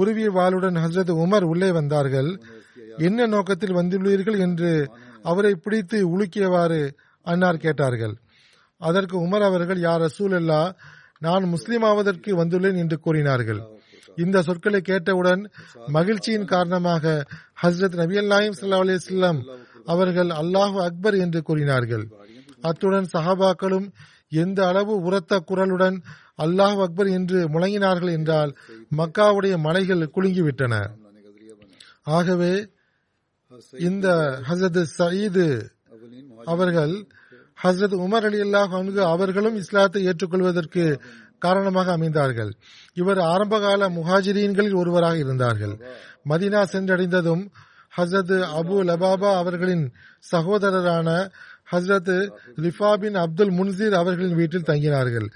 உருவிய வாளுடன் ஹசரத் உமர் உள்ளே வந்தார்கள். என்ன நோக்கத்தில் வந்துள்ளீர்கள் என்று அவரை பிடித்து உலுக்கியவாறு அன்னார் கேட்டார்கள். அதற்கு உமர் அவர்கள், யா ரசூலல்லாஹ், நான் முஸ்லிமாவதற்கு வந்துள்ளேன் என்று கூறினார்கள். இந்த சொற்களை கேட்டவுடன் மகிழ்ச்சியின் காரணமாக ஹசரத் நபியல் நாயகம் ஸல்லல்லாஹு அலைஹி வஸல்லம் அவர்கள் அல்லாஹு அக்பர் என்று கூறினார்கள். அத்துடன் சஹாபாக்களும் எந்த அளவு உரத்த குரலுடன் அல்லாஹு அக்பர் என்று முழங்கினார்கள் என்றால் மக்காவுடைய மலைகள் குலுங்கிவிட்டன. ஆகவே இந்த ஹசரத் சயீது அவர்கள் ஹசரத் உமர் ரலியல்லாஹு அன்ஹு அவர்களும் இஸ்லாத்தை ஏற்றுக்கொள்வதற்கு காரணமாக அமைந்தார்கள். இவர் ஆரம்பகால முஹாஜிரீன்களில் ஒருவராக இருந்தார்கள். மதீனா சென்றடைந்ததும் ஹசரத் அபு லபாபா அவர்களின் சகோதரரான ஹசரத் ரிஃபா பின் அப்துல் முன்சீர் அவர்களின் வீட்டில் தங்கினார்கள்.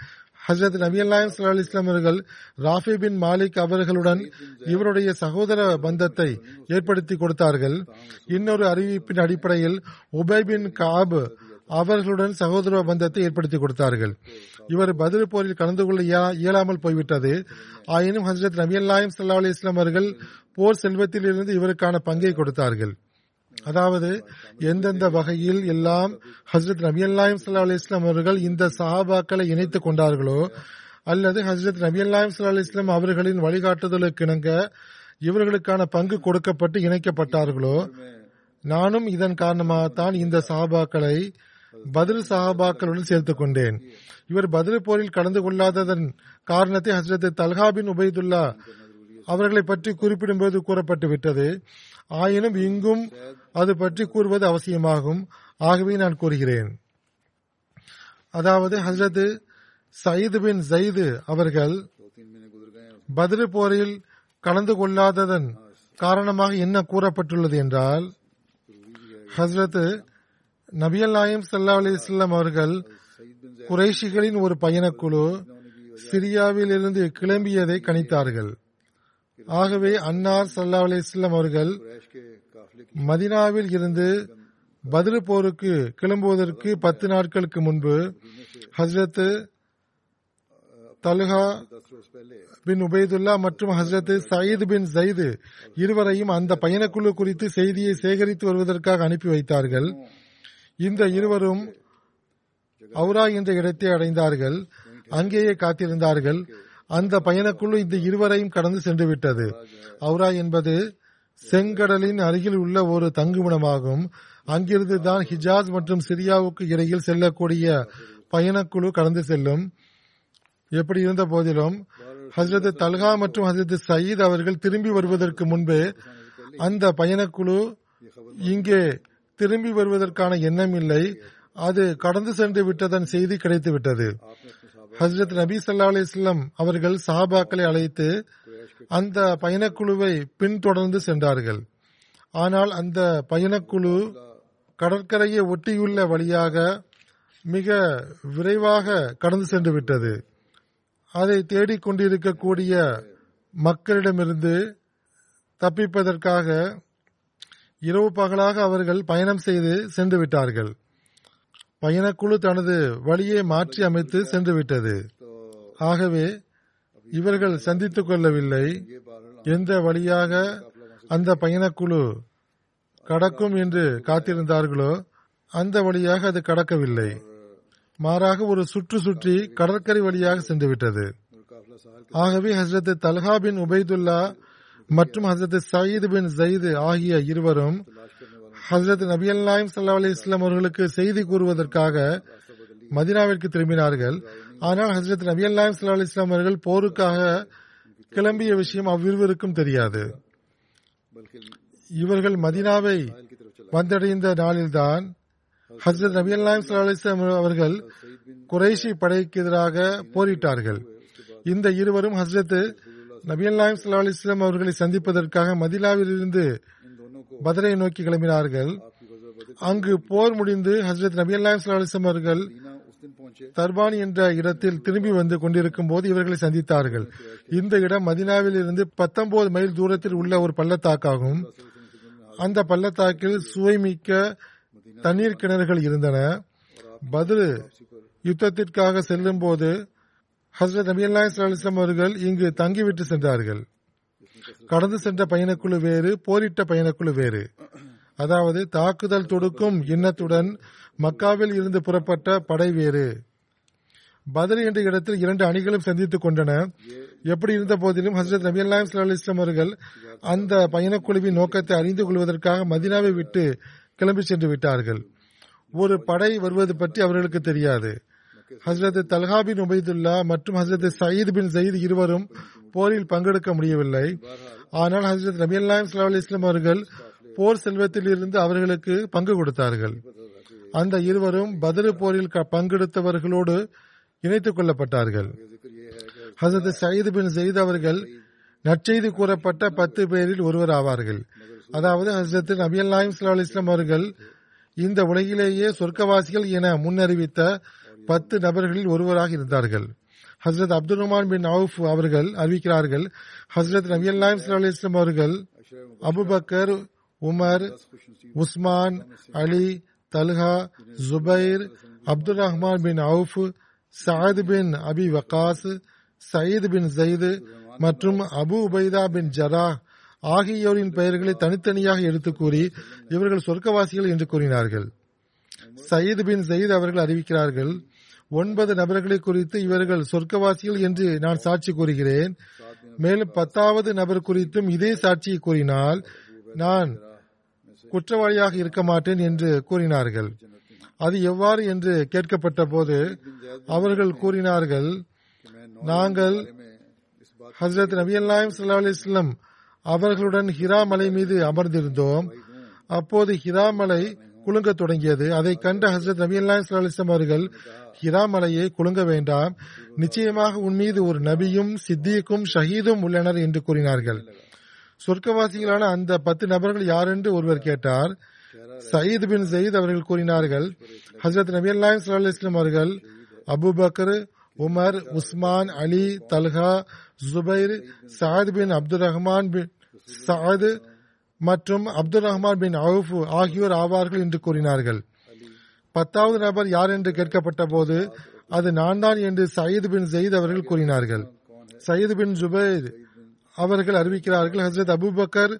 ஹஜரத் நபி அல்லாஹ் ஸல்லல்லாஹு அலைஹி வஸல்லம் அவர்கள் ராஃபி பின் மாலிக் அவர்களுடன் இவருடைய சகோதர பந்தத்தை ஏற்படுத்தி கொடுத்தார்கள். இன்னொரு அறிவிப்பின் அடிப்படையில் உபை பின் காப் அவர்களுடன் சகோதர பந்தத்தை ஏற்படுத்தி கொடுத்தார்கள். இவர் பத்ர் போரில் கலந்து கொள்ள இயலாமல் போய்விட்டது. ஆயினும் ஹஜரத் நபி அல்லாஹ் ஸல்லல்லாஹு அலைஹி வஸல்லம் அவர்கள் போர் செல்வத்தில் இருந்து இவருக்கான பங்கை கொடுத்தார்கள். அதாவது எந்தெந்த வகையில் எல்லாம் ஹஜ்ரத் நபி அல்லாஹ் ஸல்லல்லாஹு அலைஹி வஸல்லம் அவர்கள் இந்த சஹாபாக்களை இணைத்துக் கொண்டார்களோ அல்லது ஹஜ்ரத் நபி அல்லாஹ் ஸல்லல்லாஹு அலைஹி வஸல்லம் அவர்களின் வழிகாட்டுதலுக்கு இணங்க இவர்களுக்கான பங்கு கொடுக்கப்பட்டு இணைக்கப்பட்டார்களோ, நானும் இதன் காரணமாகத்தான் இந்த சஹாபாக்களை பத்ர் சஹாபாக்களுடன் சேர்த்துக் கொண்டேன். இவர் பத்ர் போரில் கலந்து கொள்ளாததன் காரணத்தை ஹஜ்ரத் தல்ஹா பின் உபைதுல்லா அவர்களை பற்றி குறிப்பிடும்போது கூறப்பட்டு விட்டது. ஆயினும் இங்கும் அது பற்றி கூறுவது அவசியமாகும். ஆகவே நான் கூறுகிறேன். அதாவது ஹஜ்ரத் சயீத் பின் ஜயீது அவர்கள் பத்ர் போரில் கலந்து கொள்ளாததன் காரணமாக என்ன கூறப்பட்டுள்ளது என்றால், ஹஜ்ரத் நபி அல்லாஹ் ஸல்லல்லாஹு அலைஹி வஸல்லம் அவர்கள் குறைஷிகளின் ஒரு பயணக்குழு சிரியாவில் இருந்து கிளம்பியதை கணித்தார்கள். ஆகவே அன்னார் ஸல்லல்லாஹு அலைஹி வஸல்லம் அவர்கள் மதினாவில் இருந்து பத்ர் போருக்கு கிளம்புவதற்கு பத்து நாட்களுக்கு முன்பு ஹஜ்ரத் தல்ஹா பின் உபைதுல்லா மற்றும் ஹஜ்ரத் சயீத் பின் ஜயீது இருவரையும் அந்த பயணக்குழு குறித்து செய்தியை சேகரித்து வருவதற்காக அனுப்பி வைத்தார்கள். இந்த இருவரும் அவுரா என்ற இடத்தை அடைந்தார்கள். அங்கேயே காத்திருந்தார்கள். அந்த பயணக்குழு இந்த இருவரையும் கடந்து சென்று விட்டது. அவுரா என்பது செங்கடலின் அருகில் உள்ள ஒரு தங்குமிடமாகும். அங்கிருந்து தான் ஹிஜாஸ் மற்றும் சிரியாவுக்கு இடையில் செல்லக்கூடிய பயணக்குழு கடந்து செல்லும். எப்படி இருந்த போதிலும் ஹஜ்ரத் தல்ஹா மற்றும் ஹஜ்ரத் சயீத் அவர்கள் திரும்பி வருவதற்கு முன்பே அந்த பயணக்குழு இங்கே திரும்பி வருவதற்கான எண்ணம் இல்லை. அது கடந்து சென்று விட்டதன் செய்தி கிடைத்துவிட்டது. ஹஜ்ரத் நபி ஸல்லல்லாஹு அலைஹி வஸல்லம் அவர்கள் சஹாபாக்களை அழைத்து அந்த பயணக்குழுவை பின்தொடர்ந்து சென்றார்கள். ஆனால் அந்த பயணக்குழு கடற்கரையை ஒட்டியுள்ள வழியாக மிக விரைவாக கடந்து சென்று விட்டது. அதை தேடிக்கொண்டிருக்கக்கூடிய மக்களிடமிருந்து தப்பிப்பதற்காக இரவு பகலாக அவர்கள் பயணம் செய்து சென்று விட்டார்கள். பயணக்குழு தனது வழியை மாற்றி அமைத்து சென்று விட்டது. ஆகவே இவர்கள் சந்தித்துக் கொள்ளவில்லை. எந்த வழியாக அந்த பயணக்குழு கடக்கும் என்று காத்திருந்தார்களோ அந்த வழியாக அது கடக்கவில்லை. மாறாக ஒரு சுற்று சுற்றி கடற்கரை வழியாக சென்று விட்டது. ஆகவே ஹஜ்ரத் தல்ஹா பின் உபைதுல்லா மற்றும் ஹஜ்ரத் சயீத் பின் ஜயீது ஆகிய இருவரும் ஹஜ்ரத் நபி அல்லாஹ் ஸல்லல்லாஹு அலைஹி வஸல்லம் அவர்களுக்கு செய்தி கூறுவதற்காக மதினாவிற்கு திரும்பினார்கள். ஆனால் ஹஜ்ரத் நபி அல்லாஹ் ஸல்லல்லாஹு அலைஹி வஸல்லம் அவர்கள் போருக்காக கிளம்பிய விஷயம் அவ்விருவருக்கும் தெரியாது. இவர்கள் மதினாவை வந்தடைந்த நாளில்தான் ஹஜ்ரத் நபி அல்லாஹ் ஸல்லல்லாஹு அலைஹி வஸல்லம் அவர்கள் குறைஷி படைக்கு எதிராக போரிட்டார்கள். இந்த இருவரும் ஹஜ்ரத் நபி அல்லாஹ் ஸல்லல்லாஹு அலைஹி வஸல்லம் அவர்களை சந்திப்பதற்காக மதினாவில் இருந்து பத்ரை நோக்கி கிளம்பினார்கள். அங்கு போர் முடிந்து ஹஜ்ரத் நபி அல்லாஹ் ஸல்லல்லாஹு அலைஹி வஸல்லம் அவர்கள் தர்பானி என்ற இடத்தில் திரும்பி வந்து கொண்டிருக்கும் போது இவர்களை சந்தித்தார்கள். இந்த இடம் மதினாவில் இருந்து பத்தொன்பது மைல் தூரத்தில் உள்ள ஒரு பள்ளத்தாக்காகும். அந்த பள்ளத்தாக்கில் சுவைமிக்க தண்ணீர் கிணறுகள் இருந்தன. பத்ர் யுத்தத்திற்காக செல்லும் போது ஹஜ்ரத் நபி அல்லாஹ் ஸல்லல்லாஹு அலைஹி வஸல்லம் அவர்கள் இங்கு தங்கிவிட்டு சென்றார்கள். கடந்து சென்ற பயணக்குழு வேறு, போரிட்ட பயணக்குழு வேறு. அதாவது தாக்குதல் தொடுக்கும் எண்ணத்துடன் மக்காவில் இருந்து புறப்பட்ட படை வேறு. பத்ர் என்ற இடத்தில் இரண்டு அணிகளும் சந்தித்துக் கொண்டன. எப்படி இருந்த போதிலும் ஹஜ்ரத் நபி அல்லாஹ் ஸல்லல்லாஹு அலைஹி வஸல்லம் அவர்கள் அந்த பயணக்குழுவின் நோக்கத்தை அறிந்து கொள்வதற்காக மதினாவை விட்டு கிளம்பி சென்று விட்டார்கள். ஒரு படை வருவது பற்றி அவர்களுக்கு தெரியாது. ஹஜ்ரத் தல்ஹா பின் உபைதுல்லா மற்றும் ஹஜ்ரத் சயீத் பின் ஜயீத் இருவரும் போரில் பங்கெடுக்க முடியவில்லை. ஆனால் ஹஜ்ரத் நபி அல்லாஹ் ஸல்லல்லாஹு அலைஹி வஸல்லம் அவர்கள் போர் செல்வத்தில் இருந்து அவர்களுக்கு பங்கு கொடுத்தார்கள். அந்த இருவரும் பத்ர் போரில் பங்கெடுத்தவர்களோடு இணைத்துக் கொள்ளப்பட்டார்கள். ஹஜ்ரத் சயீத் பின் ஜயீத் அவர்கள் நற்செய்தி கூறப்பட்ட பத்து பேரில் ஒருவர் ஆவார்கள். அதாவது ஹஜ்ரத் நபி அல்லாஹ் ஸல்லல்லாஹு அலைஹி வஸல்லம் அவர்கள் இந்த உலகிலேயே சொர்க்கவாசிகள் என முன்னறிவித்த பத்து நபர்களில் ஒருவராக இருந்தார்கள். ஹஸ்ரத் அப்துல் ரஹ்மான் பின் அவுஃப் அவர்கள் அறிவிக்கிறார்கள், ஹஸ்ரத் நபி ஸல்லல்லாஹு அலைஹி வஸல்லம் அவர்கள் Abu Bakr, Umar, Usman, Ali, Talha, Zubair, Abdul Rahman bin Auf, Saad bin Abi Waqqas, Saeed bin Zaid மற்றும் அபு உபைதா பின் ஜரா ஆகியோரின் பெயர்களை தனித்தனியாக எடுத்துக் கூறி இவர்கள் சொர்க்கவாசிகள் என்று கூறினார்கள். சயீத் பின் ஜயீத் அவர்கள் அறிவிக்கிறார்கள், ஒன்பது நபர்களை குறித்து இவர்கள் சொர்க்கவாசிகள் என்று நான் சாட்சி கூறுகிறேன். மேலும் பத்தாவது நபர் குறித்தும் இதே சாட்சியை கூறினால் நான் குற்றவாளியாக இருக்க மாட்டேன் என்று கூறினார்கள். அது எவ்வாறு என்று கேட்கப்பட்ட போது அவர்கள் கூறினார்கள், நாங்கள் ஹஸ்ரத் நபி ஸல்லல்லாஹு அலைஹி வஸல்லம் அவர்களுடன் ஹிரா மலை மீது அமர்ந்திருந்தோம். அப்போது ஹிரா மலை குலுங்க தொடங்கியது. அதை கண்ட ஹஸ்ரத் நபி ஸல்லல்லாஹு அலைஹி வஸல்லம் அவர்கள், ஹிரா மலையை குலுங்க வேண்டாம், நிச்சயமாக உன் மீது ஒரு நபியும் சித்திக்கும் ஷஹீதும் உள்ளனர் என்று கூறினார்கள். சொர்க்கவாசிகளான அந்த பத்து நபர்கள் யாரென்று ஒருவர் கேட்டார். சயீத் பின் ஜயீத் அவர்கள் கூறினார்கள், ஹஸ்ரத் நபி ஸல்லல்லாஹு அலைஹி வஸல்லம் அவர்கள் Abu Bakr, Umar, Usman, Ali, Talha, Zubair, Saad bin Abdul Rahman bin Saad மற்றும் அப்துல் ரஹ்மான் பின் அவுஃப் ஆகியோர் ஆவார்கள் என்று கூறினார்கள். பத்தாவது நபர் யார் என்று கேட்கப்பட்ட போது அது நான் தான் என்று சயீத் பின் ஜயீத் அவர்கள் கூறினார்கள். சயீத் பின் ஜுபைர் அவர்கள் அறிவிக்கிறார்கள், ஹசரத் அபுபக்கர்,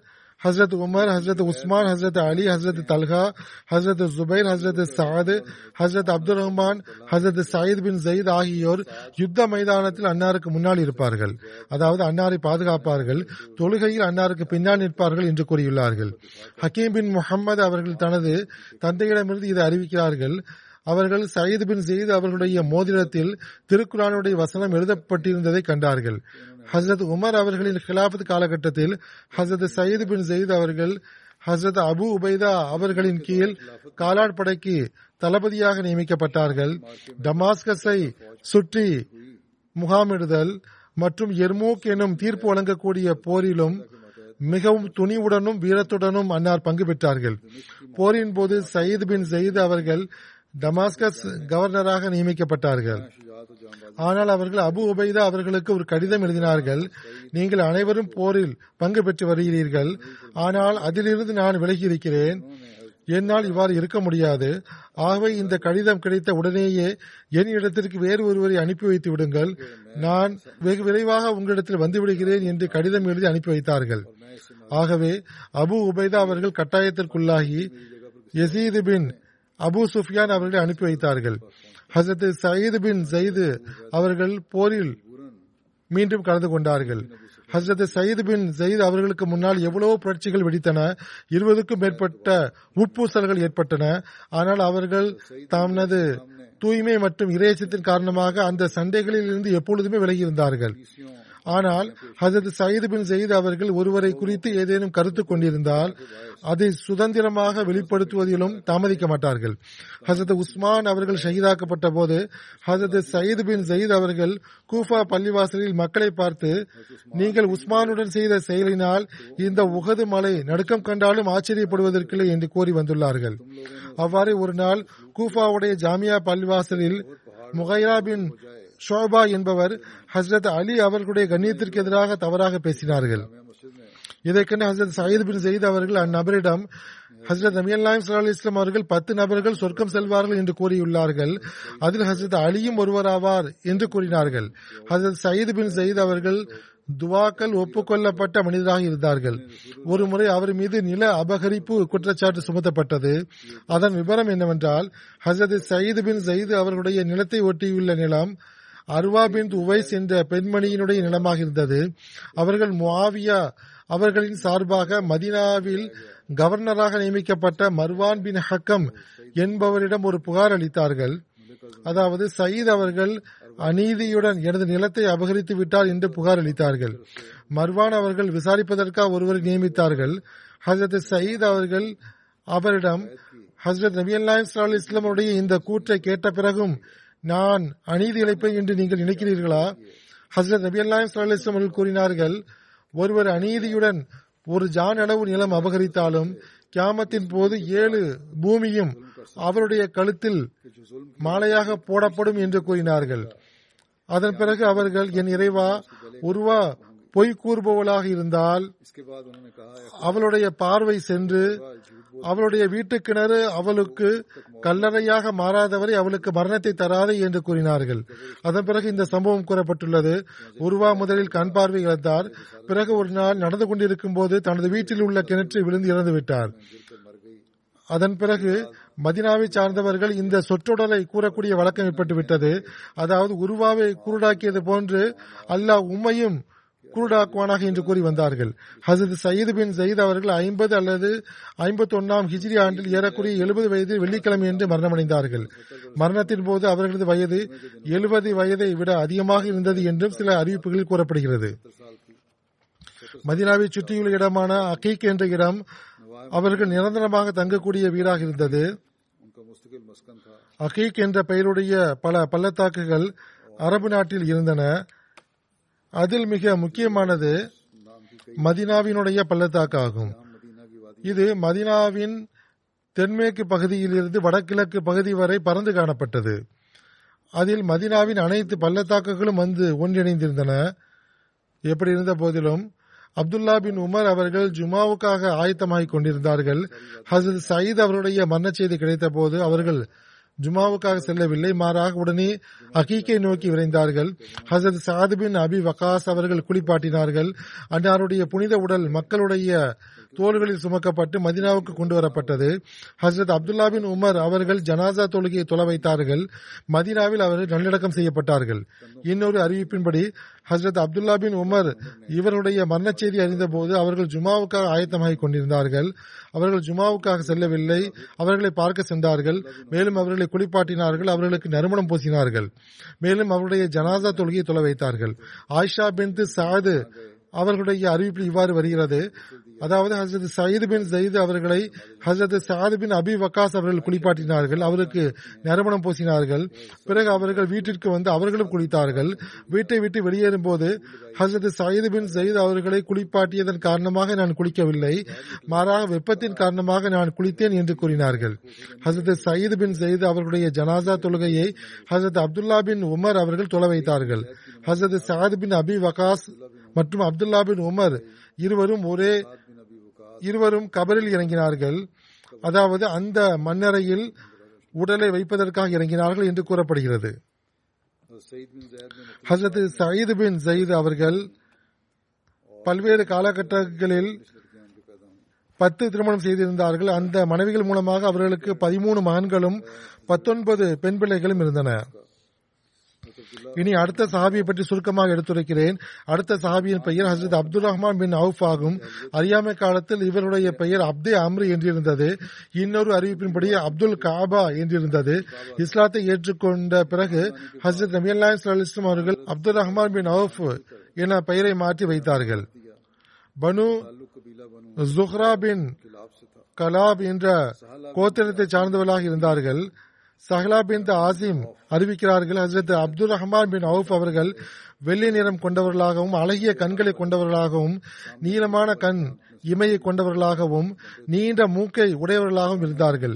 ஹசரத் உமர், ஹசரத் உஸ்மான், ஹசரத் அலி, ஹசரத் தல்ஹா, ஹசரத் ஜுபைர், ஹசரத் சஅத், ஹசரத் அப்துல் ரஹ்மான், ஹசரத் சயீத் பின் ஜயீத் ஆகியோர் யுத்த மைதானத்தில் அன்னாருக்கு முன்னால் இருப்பார்கள், அதாவது அன்னாரை பாதுகாப்பார்கள், தொழுகையில் அன்னாருக்கு பின்னால் நிற்பார்கள் என்று கூறியுள்ளார்கள். ஹக்கீம் பின் முஹம்மது அவர்கள் தனது தந்தையிடமிருந்து இதை அறிவிக்கிறார்கள். அவர்கள் சயீத் பின் ஜயீத் அவர்களுடைய மோதிரத்தில் திருக்குரானுடைய வசனம் எழுதப்பட்டிருந்ததை கண்டார்கள். ஹசரத் உமர் அவர்களின் ஹிலாஃபத் காலகட்டத்தில் ஹசரத் சயீத் பின் ஜயீத் அவர்கள் ஹசரத் அபு உபைதா அவர்களின் கீழ் காலாட்படைக்கு தளபதியாக நியமிக்கப்பட்டார்கள். டமாஸ்கஸை சுற்றி முகாமிடுதல் மற்றும் எர்மூக் எனும் தீர்ப்பு வழங்கக்கூடிய போரிலும் மிகவும் துணிவுடனும் வீரத்துடனும் அன்னார் பங்கு பெற்றார்கள். போரின் போது சயீத் பின் ஜயீத் அவர்கள் டமாஸ்கஸ் கவர்னராக நியமிக்கப்பட்டார்கள். ஆனால் அவர்கள் அபு உபைதா அவர்களுக்கு ஒரு கடிதம் எழுதினார்கள், நீங்கள் அனைவரும் போரில் பங்கு பெற்று வருகிறீர்கள், ஆனால் அதிலிருந்து நான் விலகி இருக்கிறேன், என்னால் இவ்வாறு இருக்க முடியாது, ஆகவே இந்த கடிதம் கிடைத்த உடனேயே என் இடத்திற்கு வேறு ஒருவரை அனுப்பி வைத்து விடுங்கள், நான் வெகு விரைவாக உங்களிடத்தில் வந்துவிடுகிறேன் என்று கடிதம் எழுதி அனுப்பி வைத்தார்கள். ஆகவே அபு உபைதா அவர்கள் கட்டாயத்திற்குள்ளாகி யசீது பின் அபு சுஃபியான் அவர்களை அனுப்பி வைத்தார்கள். ஹசரத் சயீத் பின் ஜயீத் அவர்கள் போரில் மீண்டும் கலந்து கொண்டார்கள். ஹசரத் சயீத் பின் ஜயீத் அவர்களுக்கு முன்னால் எவ்வளவோ புரட்சிகள் வெடித்தன, இருபதுக்கும் மேற்பட்ட உட்பூசல்கள் ஏற்பட்டன. ஆனால் அவர்கள் தமது தூய்மை மற்றும் இறையச்சத்தின் காரணமாக அந்த சண்டைகளில் இருந்து எப்பொழுதுமே விலகியிருந்தார்கள். ஆனால் ஹசரத் சயீத் பின் ஜயீத் அவர்கள் ஒருவரை குறித்து ஏதேனும் கருத்து கொண்டிருந்தால் அதை சுதந்திரமாக வெளிப்படுத்துவதிலும் தாமதிக்க மாட்டார்கள். ஹசரத் உஸ்மான் அவர்கள் ஷஹீதாக்கப்பட்ட போது ஹசரத் சயீத் பின் ஜயீத் அவர்கள் கூஃபா பள்ளிவாசலில் மக்களை பார்த்து, நீங்கள் உஸ்மானுடன் செய்த செயலினால் இந்த உஹது மலை நடுக்கம் கண்டாலும் ஆச்சரியப்படுவதற்கில்லை என்று கூறி வந்துள்ளார்கள். அவ்வாறே ஒரு நாள் கூஃபாவுடைய ஜாமியா பள்ளிவாசலில் முகைரா பின் ஷோபா என்பவர் ஹஸ்ரத் அலி அவர்களுடைய கண்ணியத்திற்கு எதிராக தவறாக பேசினார்கள். இதற்கென ஹஸ்ரத் சயீத் பின் ஜயீத் அவர்கள் அந்நபரிடம், ஹஸ்ரத் நபி ஸல்லல்லாஹு அலைஹி வஸல்லம் அவர்கள் பத்து நபர்கள் சொர்க்கம் செல்வார்கள் என்று கூறியுள்ளார்கள், அதில் ஹஸ்ரத் அலியும் ஒருவராவார் என்று கூறினார்கள். ஹஸ்ரத் சயீத் பின் ஜயீத் அவர்கள் துவாக்கள் ஒப்புக்கொள்ளப்பட்ட மனிதராக இருந்தார்கள். ஒரு முறை அவர் மீது நில அபகரிப்பு குற்றச்சாட்டு சுமத்தப்பட்டது. அதன் விவரம் என்னவென்றால், ஹஸ்ரத் சயீத் பின் ஜயீத் அவர்களுடைய நிலத்தை ஒட்டியுள்ள நிலம் அர்வா பின் உவைஸ் என்ற பெண்மணியினுடைய நிலமாக இருந்தது. அவர்கள் முஆவியா அவர்களின் சார்பாக மதீனாவில் கவர்னராக நியமிக்கப்பட்ட மர்வான் பின் ஹக்கம் என்பவரிடம் ஒரு புகார் அளித்தார்கள். அதாவது சயீத் அவர்கள் அநீதியுடன் எனது நிலத்தை அபகரித்து விட்டார் என்று புகார் அளித்தார்கள். மர்வான் அவர்கள் விசாரிப்பதற்காக ஒருவரை நியமித்தார்கள். ஹசரத் சயீத் அவர்கள் அவரிடம், ஹசரத் நபி ஸல்லல்லாஹு அலைஹி வஸல்லம் உடைய இந்த கூற்றை கேட்ட பிறகும் நான் அநீதி இழைப்பேன் என்று நீங்கள் நினைக்கிறீர்களா? ஹசரத் நபி ஸல்லல்லாஹு அலைஹி வஸல்லம் அவர்கள் கூறினார்கள், ஒருவர் அநீதியுடன் ஒரு ஜான் அளவு நிலம் அபகரித்தாலும் கியாமத்தின் போது ஏழு பூமியும் அவருடைய கழுத்தில் மாலையாக போடப்படும் என்று கூறினார்கள். அதன் பிறகு அவர்கள், என் இறைவா, உருவா பொய் கூறுபவளாக இருந்தால் அவளுடைய பார்வை சென்று அவளுடைய வீட்டு கிணறு அவளுக்கு கல்லறையாக மாறாதவரை அவளுக்கு மரணத்தை தராது என்று கூறினார்கள். அதன் பிறகு இந்த சம்பவம் கூறப்பட்டுள்ளது. உருவா முதலில் கண் பார்வை இழந்தார். பிறகு ஒரு நாள் நடந்து கொண்டிருக்கும் போது தனது வீட்டில் உள்ள கிணற்றில் விழுந்து இறந்து விட்டார். அதன் பிறகு மதினாவை சார்ந்தவர்கள் இந்த சொற்றொடரை கூறக்கூடிய வழக்கம் ஏற்பட்டுவிட்டது. அதாவது உருவாவை குருடாக்கியது போன்று அல்லாஹ் உம்மையும் குருடாக்குவானாக என்று கூறி வந்தார்கள். ஹசரத் சயீத் பின் சயீத் அவர்கள் ஐம்பது அல்லது ஐம்பத்தி ஒன்னாம் ஹிஜ்ரி ஆண்டில் ஏறக்குறைய எழுபது வயது வெள்ளிக்கிழமை என்று மரணமடைந்தார்கள். மரணத்தின் போது அவர்களது வயது எழுபது வயதை விட அதிகமாக இருந்தது என்றும் சில அறிவிப்புகளில் கூறப்படுகிறது. மதினாவை சுற்றியுள்ள இடமான அகீக் என்ற இடம் அவர்கள் நிரந்தரமாக தங்கக்கூடிய வீடாக இருந்தது. அகீக் என்ற பெயருடைய பல பள்ளத்தாக்குகள் அரபு நாட்டில் இருந்தன. அதில் மிக முக்கியமானது மதினாவினுடைய பள்ளத்தாக்கு ஆகும். இது மதினாவின் தென்மேற்கு பகுதியில் இருந்து வடகிழக்கு பகுதி வரை பறந்து காணப்பட்டது. அதில் மதினாவின் அனைத்து பள்ளத்தாக்குகளும் வந்து ஒன்றிணைந்திருந்தன. எப்படி இருந்த போதிலும் அப்துல்லா பின் உமர் அவர்கள் ஜுமாவுக்காக ஆயத்தமாகிக் கொண்டிருந்தார்கள். ஹசரத் சயீத் அவருடைய மரண செய்தி கிடைத்த போது அவர்கள் ஜுமாவுக்காக செல்லவில்லை, மாறாக உடனே அகீக்கை நோக்கி விரைந்தார்கள். ஹசரத் சாத் பின் அபி வக்காஸ் அவர்கள் குளிப்பாட்டினார்கள். அன்னாருடைய புனித உடல் மக்களுடைய தோள்களில் சுமக்கப்பட்டு மதினாவுக்கு கொண்டு வரப்பட்டது. ஹசரத் அப்துல்லா பின் உமர் அவர்கள் ஜனாசா தொழுகையை தொலை வைத்தார்கள். மதினாவில் அவர்கள் நல்லடக்கம் செய்யப்பட்டார்கள். இன்னொரு அறிவிப்பின்படி ஹசரத் அப்துல்லா பின் உமர் இவருடைய மரண செய்தி அறிந்த போது அவர்கள் ஜுமாவுக்காக ஆயத்தமாகிக் கொண்டிருந்தார்கள். அவர்கள் ஜுமாவுக்காக செல்லவில்லை. அவர்களை பார்க்க சென்றார்கள். மேலும் அவர்களை குளிப்பாட்டினார்கள். அவர்களுக்கு நறுமணம் பூசினார்கள். மேலும் அவருடைய ஜனாசா தொழுகையை தொலை வைத்தார்கள். ஆயிஷா பின்த் சாது அவர்களுடைய அறிவிப்பில் இவ்வாறு வருகிறது. அதாவது ஹசரத் சயீத் பின் சயீத் அவர்களை ஹசரத் சாத் பின் அபி வக்காஸ் அவர்கள் குளிப்பாட்டினார்கள். அவருக்கு நறுமணம் பூசினார்கள். பிறகு அவர்கள் வீட்டிற்கு வந்து அவர்களும் குளித்தார்கள். வீட்டை விட்டு வெளியேறும் போது ஹசரத் சயீத் பின் சயீத் அவர்களை குளிப்பாட்டியதன் காரணமாக நான் குளிக்கவில்லை, மாறாக வெப்பத்தின் காரணமாக நான் குளித்தேன் என்று கூறினார்கள். ஹசரத் சயீத் பின் சயீத் அவர்களுடைய ஜனாசா தொழுகையை ஹசரத் அப்துல்லா பின் உமர் அவர்கள் தொலை வைத்தார்கள். ஹசரத் சாத் பின் அபி வக்காஸ் மற்றும் அப்துல்லா பின் உமர் இருவரும் ஒரே இருவரும் கபரில் இறங்கினார்கள். அதாவது அந்த மண்ணறையில் உடலை வைப்பதற்காக இறங்கினார்கள் என்று கூறப்படுகிறது. ஹசரத் சயீத் பின் சயீத் அவர்கள் பல்வேறு காலகட்டங்களில் பத்து திருமணம் செய்திருந்தார்கள். அந்த மனைவிகள் மூலமாக அவர்களுக்கு பதிமூணு மகன்களும் பத்தொன்பது பெண் பிள்ளைகளும் இருந்தன. இனி அடுத்த சஹாபியை பற்றி சுருக்கமாக எடுத்துரைக்கிறேன். அடுத்த சஹாபியின் பெயர் ஹசரத் அப்துல் ரஹ்மான் பின் அவுஃப் ஆகும். அறியாமை காலத்தில் இவருடைய பெயர் அப்தே அம்ரி என்றிருந்தது. இன்னொரு அறிவிப்பின்படி அப்துல் காபா என்றிருந்தது. இஸ்லாத்தை ஏற்றுக்கொண்ட பிறகு ஹசரத் நபி ஸல்லல்லாஹு அலைஹி வஸல்லம் அவர்கள் அப்துல் ரஹ்மான் பின் அவுஃப் என பெயரை மாற்றி வைத்தார்கள். பனு ஜுஹ்ரா பின் கலாப் என்ற கோத்திரத்தை சார்ந்தவர்களாக இருந்தார்கள். சஹ்லா பின் ஆசிம் அறிவிக்கிறார்கள். ஹசரத் அப்துல் ரஹ்மான் பின் அவுஃப் அவர்கள் வெள்ளை நிறம் கொண்டவர்களாகவும் அழகிய கண்களை கொண்டவர்களாகவும் நீளமான கண் இமையை கொண்டவர்களாகவும் நீண்ட மூக்கை உடையவர்களாகவும் இருந்தார்கள்.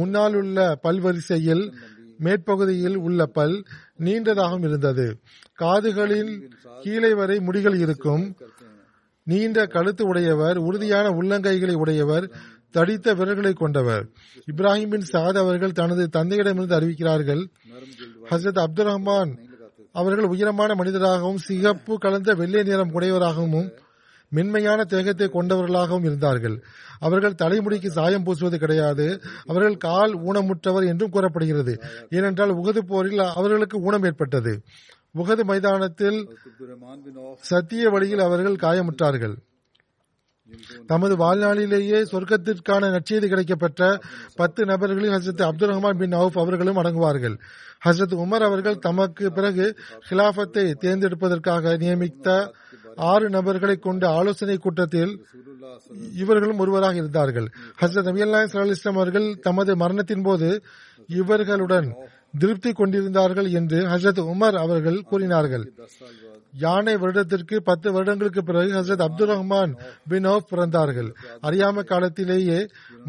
முன்னால் உள்ள பல்வரிசையில் மேற்பகுதியில் உள்ள பல் நீண்டதாகவும் இருந்தது. காதுகளில் கீழே வரை முடிகள் இருக்கும். நீண்ட கழுத்து உடையவர். உறுதியான உள்ளங்கைகளை உடையவர். தடித்த விரல்களை கொண்டவர். இப்ராஹிம் பின் சாத் அவர்கள் தனது தந்தையிடமிருந்து அறிவிக்கிறார்கள். ஹசரத் அப்துல் ரஹ்மான் அவர்கள் உயரமான மனிதராகவும் சிகப்பு கலந்த வெள்ளை நிறம் உடையவராகவும் மென்மையான தேகத்தை கொண்டவர்களாகவும் இருந்தார்கள். அவர்கள் தலைமுடிக்கு சாயம் பூசுவது கிடையாது. அவர்கள் கால் ஊனமுற்றவர் என்றும் கூறப்படுகிறது. ஏனென்றால் உகது போரில் அவர்களுக்கு ஊனம் ஏற்பட்டது. உகது மைதானத்தில் சத்திய வழியில் அவர்கள் காயமுற்றார்கள். தமது வாழ்நாளிலேயே சொர்க்கத்திற்கான நற்செய்தி கிடைக்கப்பெற்ற பத்து நபர்களில் ஹசரத் அப்துல் ரஹ்மான் பின் அவுஃப் அவர்களும் அடங்குவார்கள். ஹசரத் உமர் அவர்கள் தமக்கு பிறகு ஹிலாஃபத்தை தேர்ந்தெடுப்பதற்காக நியமித்த ஆறு நபர்களை கொண்ட ஆலோசனை கூட்டத்தில் இவர்களும் ஒருவராக இருந்தார்கள். ஹசரத் நபி ஸல்லல்லாஹு அலைஹி வஸல்லம் அவர்கள் தமது மரணத்தின் போது இவர்களுடன் திருப்தி கொண்டிருந்தார்கள் என்று ஹசரத் உமர் அவர்கள் கூறினார்கள். யானை வருடத்திற்கு பத்து வருடங்களுக்கு பிறகு ஹசரத் அப்துல் ரஹ்மான் பின் அவுஃப் பிறந்தார்கள். அறியாமை காலத்திலேயே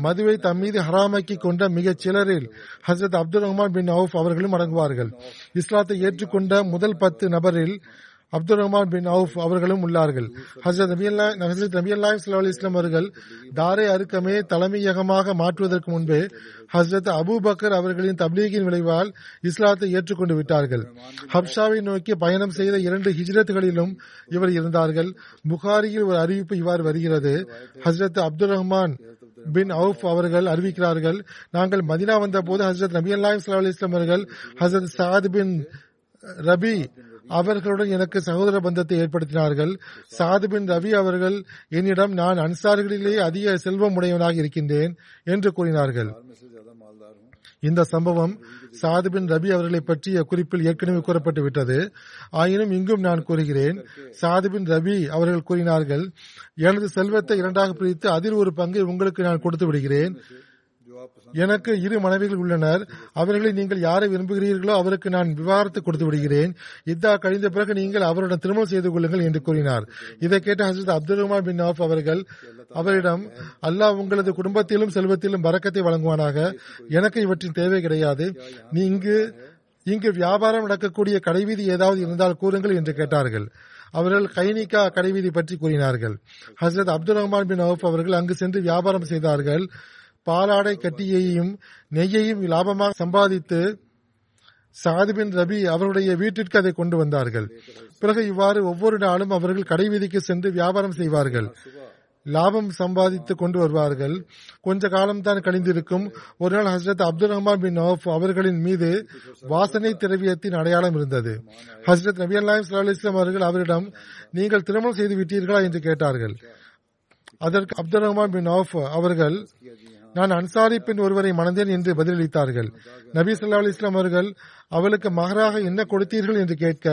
மதுவை தம்மீது ஹராமாக்கி கொண்ட மிக சிலரில் ஹசரத் அப்துல் ரஹ்மான் பின் அவுஃப் அவர்களும் அடங்குவார்கள். இஸ்லாத்தை ஏற்றுக்கொண்ட முதல் பத்து நபரில் அப்துல் ரஹ்மான் பின் அவுஃப் அவர்களும் உள்ளார்கள். ஹசரத் நபியல்லாஹி ஸல்லல்லாஹு அலைஹி வஸல்லம் அவர்கள் தாரே அருக்கமே தலைமையகமாக மாற்றுவதற்கு முன்பே ஹசரத் அபூபக்கர் அவர்களின் தப்லீகின் விளைவால் இஸ்லாத்தை ஏற்றுக்கொண்டு விட்டார்கள். ஹப்ஷாவை நோக்கி பயணம் செய்த இரண்டு ஹிஜ்ரத்துகளிலும் இவர் இருந்தார்கள். புகாரியில் ஒரு அறிவிப்பு இவ்வாறு வருகிறது. ஹசரத் அப்துல் ரஹ்மான் பின் அவுஃப் அவர்கள் அறிவிக்கிறார்கள், நாங்கள் மதினா வந்த போது ஹசரத் நபியல்லாஹி ஸல்லல்லாஹு அலைஹி வஸல்லம் அவர்கள் ஹசரத் சஅத் பின் ரபி அவர்களுடன் எனக்கு சகோதர பந்தத்தை ஏற்படுத்தினார்கள். சாது பின் ரவி அவர்கள் என்னிடம், நான் அன்சார்களிலேயே அதிக செல்வம் உடையவனாக இருக்கின்றேன் என்று கூறினார்கள். இந்த சம்பவம் சாது பின் ரபி அவர்களை பற்றிய குறிப்பில் ஏற்கனவே கூறப்பட்டு விட்டது. ஆயினும் இங்கும் நான் கூறுகிறேன். சாது பின் ரபி அவர்கள் கூறினார்கள், எனது செல்வத்தை இரண்டாக பிரித்து அதில் ஒரு பங்கை உங்களுக்கு நான் கொடுத்து விடுகிறேன். எனக்கு இரு மனைவிகள் உள்ளனர். அவர்களை நீங்கள் யாரை விரும்புகிறீர்களோ அவருக்கு நான் விவாகரத்து கொடுத்து விடுகிறேன். இதா கழிந்த பிறகு நீங்கள் அவருடன் திருமணம் செய்து கொள்ளுங்கள் என்று கூறினார். இதை கேட்ட ஹசரத் அப்துல் ரஹ்மான் பின் அவுஃப் அவர்கள் அவரிடம், அல்லாஹ் உங்களது குடும்பத்திலும் செல்வத்திலும் பரக்கத்தை வழங்குவானாக. எனக்கு இவற்றின் தேவை கிடையாது. நீ இங்கு இங்கு வியாபாரம் நடக்கக்கூடிய கடைவீதி ஏதாவது இருந்தால் கூறுங்கள் என்று கேட்டார்கள். அவர்கள் கைனிகா கடைவீதி பற்றி கூறினார்கள். ஹசரத் அப்துல் ரஹ்மான் பின் அவுஃப் அவர்கள் அங்கு சென்று வியாபாரம் செய்தார்கள். பாலாடை கட்டியையும் நெய்யையும் லாபமாக சம்பாதித்து சாது பின் ரபி அவருடைய வீட்டிற்கு அதை கொண்டு வந்தார்கள். பிறகு இவ்வாறு ஒவ்வொரு நாளும் அவர்கள் கடைவீதிக்கு சென்று வியாபாரம் செய்வார்கள். லாபம் சம்பாதித்து கொண்டு வருவார்கள். கொஞ்ச காலம்தான் கழிந்திருக்கும். ஒரு நாள் ஹசரத் அப்துல் ரஹ்மான் பின் அவுஃப் அவர்களின் மீது வாசனை திரவியத்தின் அடையாளம் இருந்தது. ஹசரத் நபியல்லாஹி ஸல்லல்லாஹு அலைஹி வஸல்லம் அவர்கள் அவரிடம், நீங்கள் திருமணம் செய்து விட்டீர்களா என்று கேட்டார்கள். அதற்கு அப்துல் ரஹ்மான் பின் அவுஃப் அவர்கள், நான் அன்சாரி பெண் ஒருவரை மணந்தேன் என்று பதிலளித்தார்கள். நபி ஸல்லல்லாஹு அலைஹி வஸல்லம் அவர்கள், அவளுக்கு மகராக என்ன கொடுத்தீர்கள் என்று கேட்க,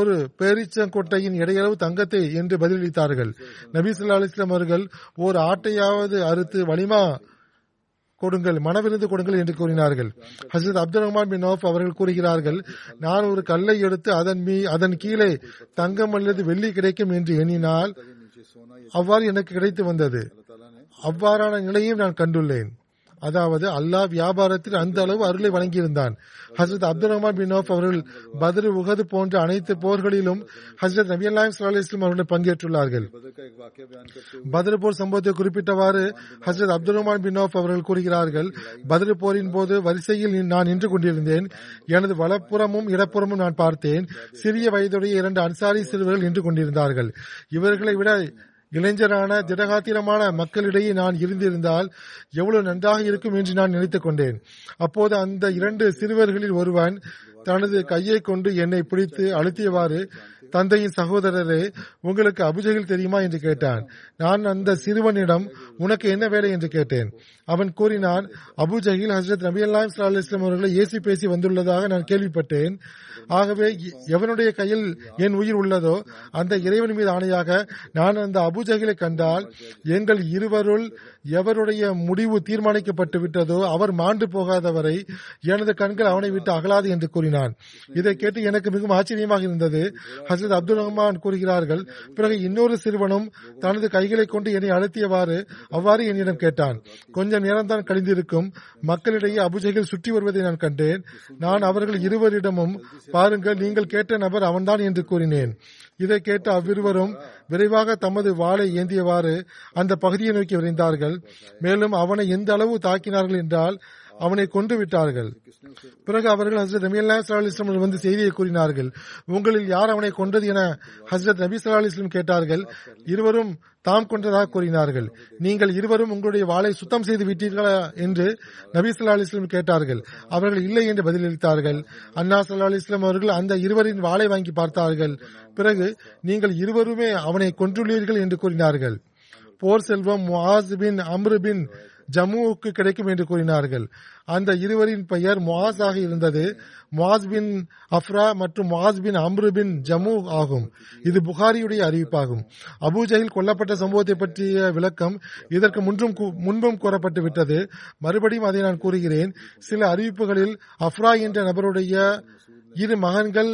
ஒரு பேரிச்சங்கொட்டையின் இடையளவு தங்கத்தை என்று பதிலளித்தார்கள். நபி ஸல்லல்லாஹு அலைஹி வஸல்லம் அவர்கள், ஓர் ஆட்டையாவது அறுத்து வலிமா கொடுங்கள், மனவிருந்து கொடுங்கள் என்று கூறினார்கள். ஹசரத் அப்துல் ரஹ்மான் பின் அவுஃப் அவர்கள் கூறுகிறார்கள், நான் ஒரு கல்லை எடுத்து அதன் மீ அதன் கீழே தங்கம் அல்லது வெள்ளி கிடைக்கும் என்று எண்ணினால் அவ்வாறு எனக்கு கிடைத்து வந்தது. அவ்வாறான நிலையும் நான் கண்டுள்ளேன். அதாவது அல்லாஹ் வியாபாரத்தில் அந்த அளவு அருளை வழங்கியிருந்தான். ஹசரத் அப்துல் ரஹ்மான் பின் அவுஃப் அவர்கள் பத்ரு, உஹது போன்ற அனைத்து போர்களிலும் ஹசரத் நபியல்லாஹி ஸல்லல்லாஹு அலைஹி வஸல்லம் அவர்கள் பங்கேற்றுள்ளார்கள். பத்ரு போர் சம்பவத்தை குறிப்பிட்டவாறு ஹசரத் அப்துல் ரஹ்மான் பின் அவுஃப் அவர்கள் கூறுகிறார்கள், பத்ரு போரின் போது வரிசையில் நான் நின்று கொண்டிருந்தேன். எனது வலப்புறமும் இடப்புறமும் நான் பார்த்தேன். சிறிய வயதுடைய இரண்டு அன்சாரி சிறுவர்கள் நின்று கொண்டிருந்தார்கள். இவர்களை விட இளைஞரான திடகாத்திரமான மக்களிடையே நான் இருந்திருந்தால் எவ்வளவு நன்றாக இருக்கும் என்று நான் நினைத்துக் கொண்டேன். அப்போது அந்த இரண்டு சிறுவர்களில் ஒருவன் தனது கையை கொண்டு என்னை பிடித்து அழுத்தியவாறு, தந்தையின் சகோதரரே, உங்களுக்கு அபூஜஹல் தெரியுமா என்று கேட்டான். நான் அந்த சிறுவனிடம், உனக்கு என்ன வேலை என்று கேட்டேன். அவன் கூறினான், அபூஜஹல் ஹசரத் நபியல்லாஹி ஸல்லல்லாஹு அலைஹி வஸல்லம் அவர்களை ஏசி பேசி வந்துள்ளதாக நான் கேள்விப்பட்டேன். ஆகவே எவனுடைய கையில் என் உயிர் உள்ளதோ அந்த இறைவன் மீது ஆணையாக, நான் அந்த அபூஜஹலை கண்டால் எங்கள் இருவருள் எவருடைய முடிவு தீர்மானிக்கப்பட்டு விட்டதோ அவர் மாண்டு போகாதவரை எனது கண்கள் அவனை விட்டு அகலாது என்று கூறினான். இதை கேட்டு எனக்கு மிகவும் ஆச்சரியமாக இருந்தது. ஹசரத் அப்துல் ரஹ்மான் கூறுகிறார்கள், பிறகு இன்னொரு சிறுவனும் தனது கைகளை கொண்டு என்னை அழுத்தியவாறு அவ்வாறு என்னிடம் கேட்டான். கொஞ்ச நேரம் தான் கழிந்திருக்கும். மக்களிடையே அபூஜஹல் சுற்றி வருவதை நான் கண்டேன். நான் அவர்கள் இருவரிடமும், பாருங்கள், நீங்கள் கேட்ட நபர் அவன்தான் என்று கூறினேன். இதை கேட்ட அவ்விருவரும் விரைவாக தமது வாளை ஏந்தியவாறு அந்த பகுதியை நோக்கி விரைந்தார்கள். மேலும் அவனை எந்த அளவு தாக்கினார்கள் என்றால் அவனை கொன்று விட்டார்கள். பிறகு அவர்கள் ஹசரத் நபி ஸல்லல்லாஹு அலைஹி வஸல்லம் வந்து செய்தியை கூறினார்கள். உங்களில் யார் அவனை கொன்றது என ஹசரத் நபி ஸல்லல்லாஹு அலைஹி வஸல்லம் கேட்டார்கள். இருவரும் தாம் கொன்றதாக கூறினார்கள். நீங்கள் இருவரும் உங்களுடைய வாளை சுத்தம் செய்து விட்டீர்களா என்று நபி ஸல்லல்லாஹு அலைஹி வஸல்லம் கேட்டார்கள். அவர்கள் இல்லை என்று பதிலளித்தார்கள். அன்னா ஸல்லல்லாஹு அலைஹி வஸல்லம் அவர்கள் அந்த இருவரின் வாளை வாங்கி பார்த்தார்கள். பிறகு, நீங்கள் இருவருமே அவனை கொன்றுள்ளீர்கள் என்று கூறினார்கள். போர் செல்வம் முஆஸ் பின் அம்ர் பின் ஜம்முவுக்கு கிடைக்கும் என்று கூறினார்கள். அந்த இருவரின் பெயர் முஆஸ் ஆக இருந்தது. முஆஸ் பின் அஃப்ரா மற்றும் முஆஸ் பின் அம்ரு பின் ஜமு ஆகும். இது புகாரியுடைய அறிவிப்பாகும். அபு ஜஹில் கொல்லப்பட்ட சம்பவத்தை பற்றிய விளக்கம் இதற்கு முன்றும் முன்பும் கூறப்பட்டு விட்டது. மறுபடியும் அதை நான் கூறுகிறேன். சில அறிவிப்புகளில் அஃப்ரா என்ற நபருடைய இரு மகன்கள்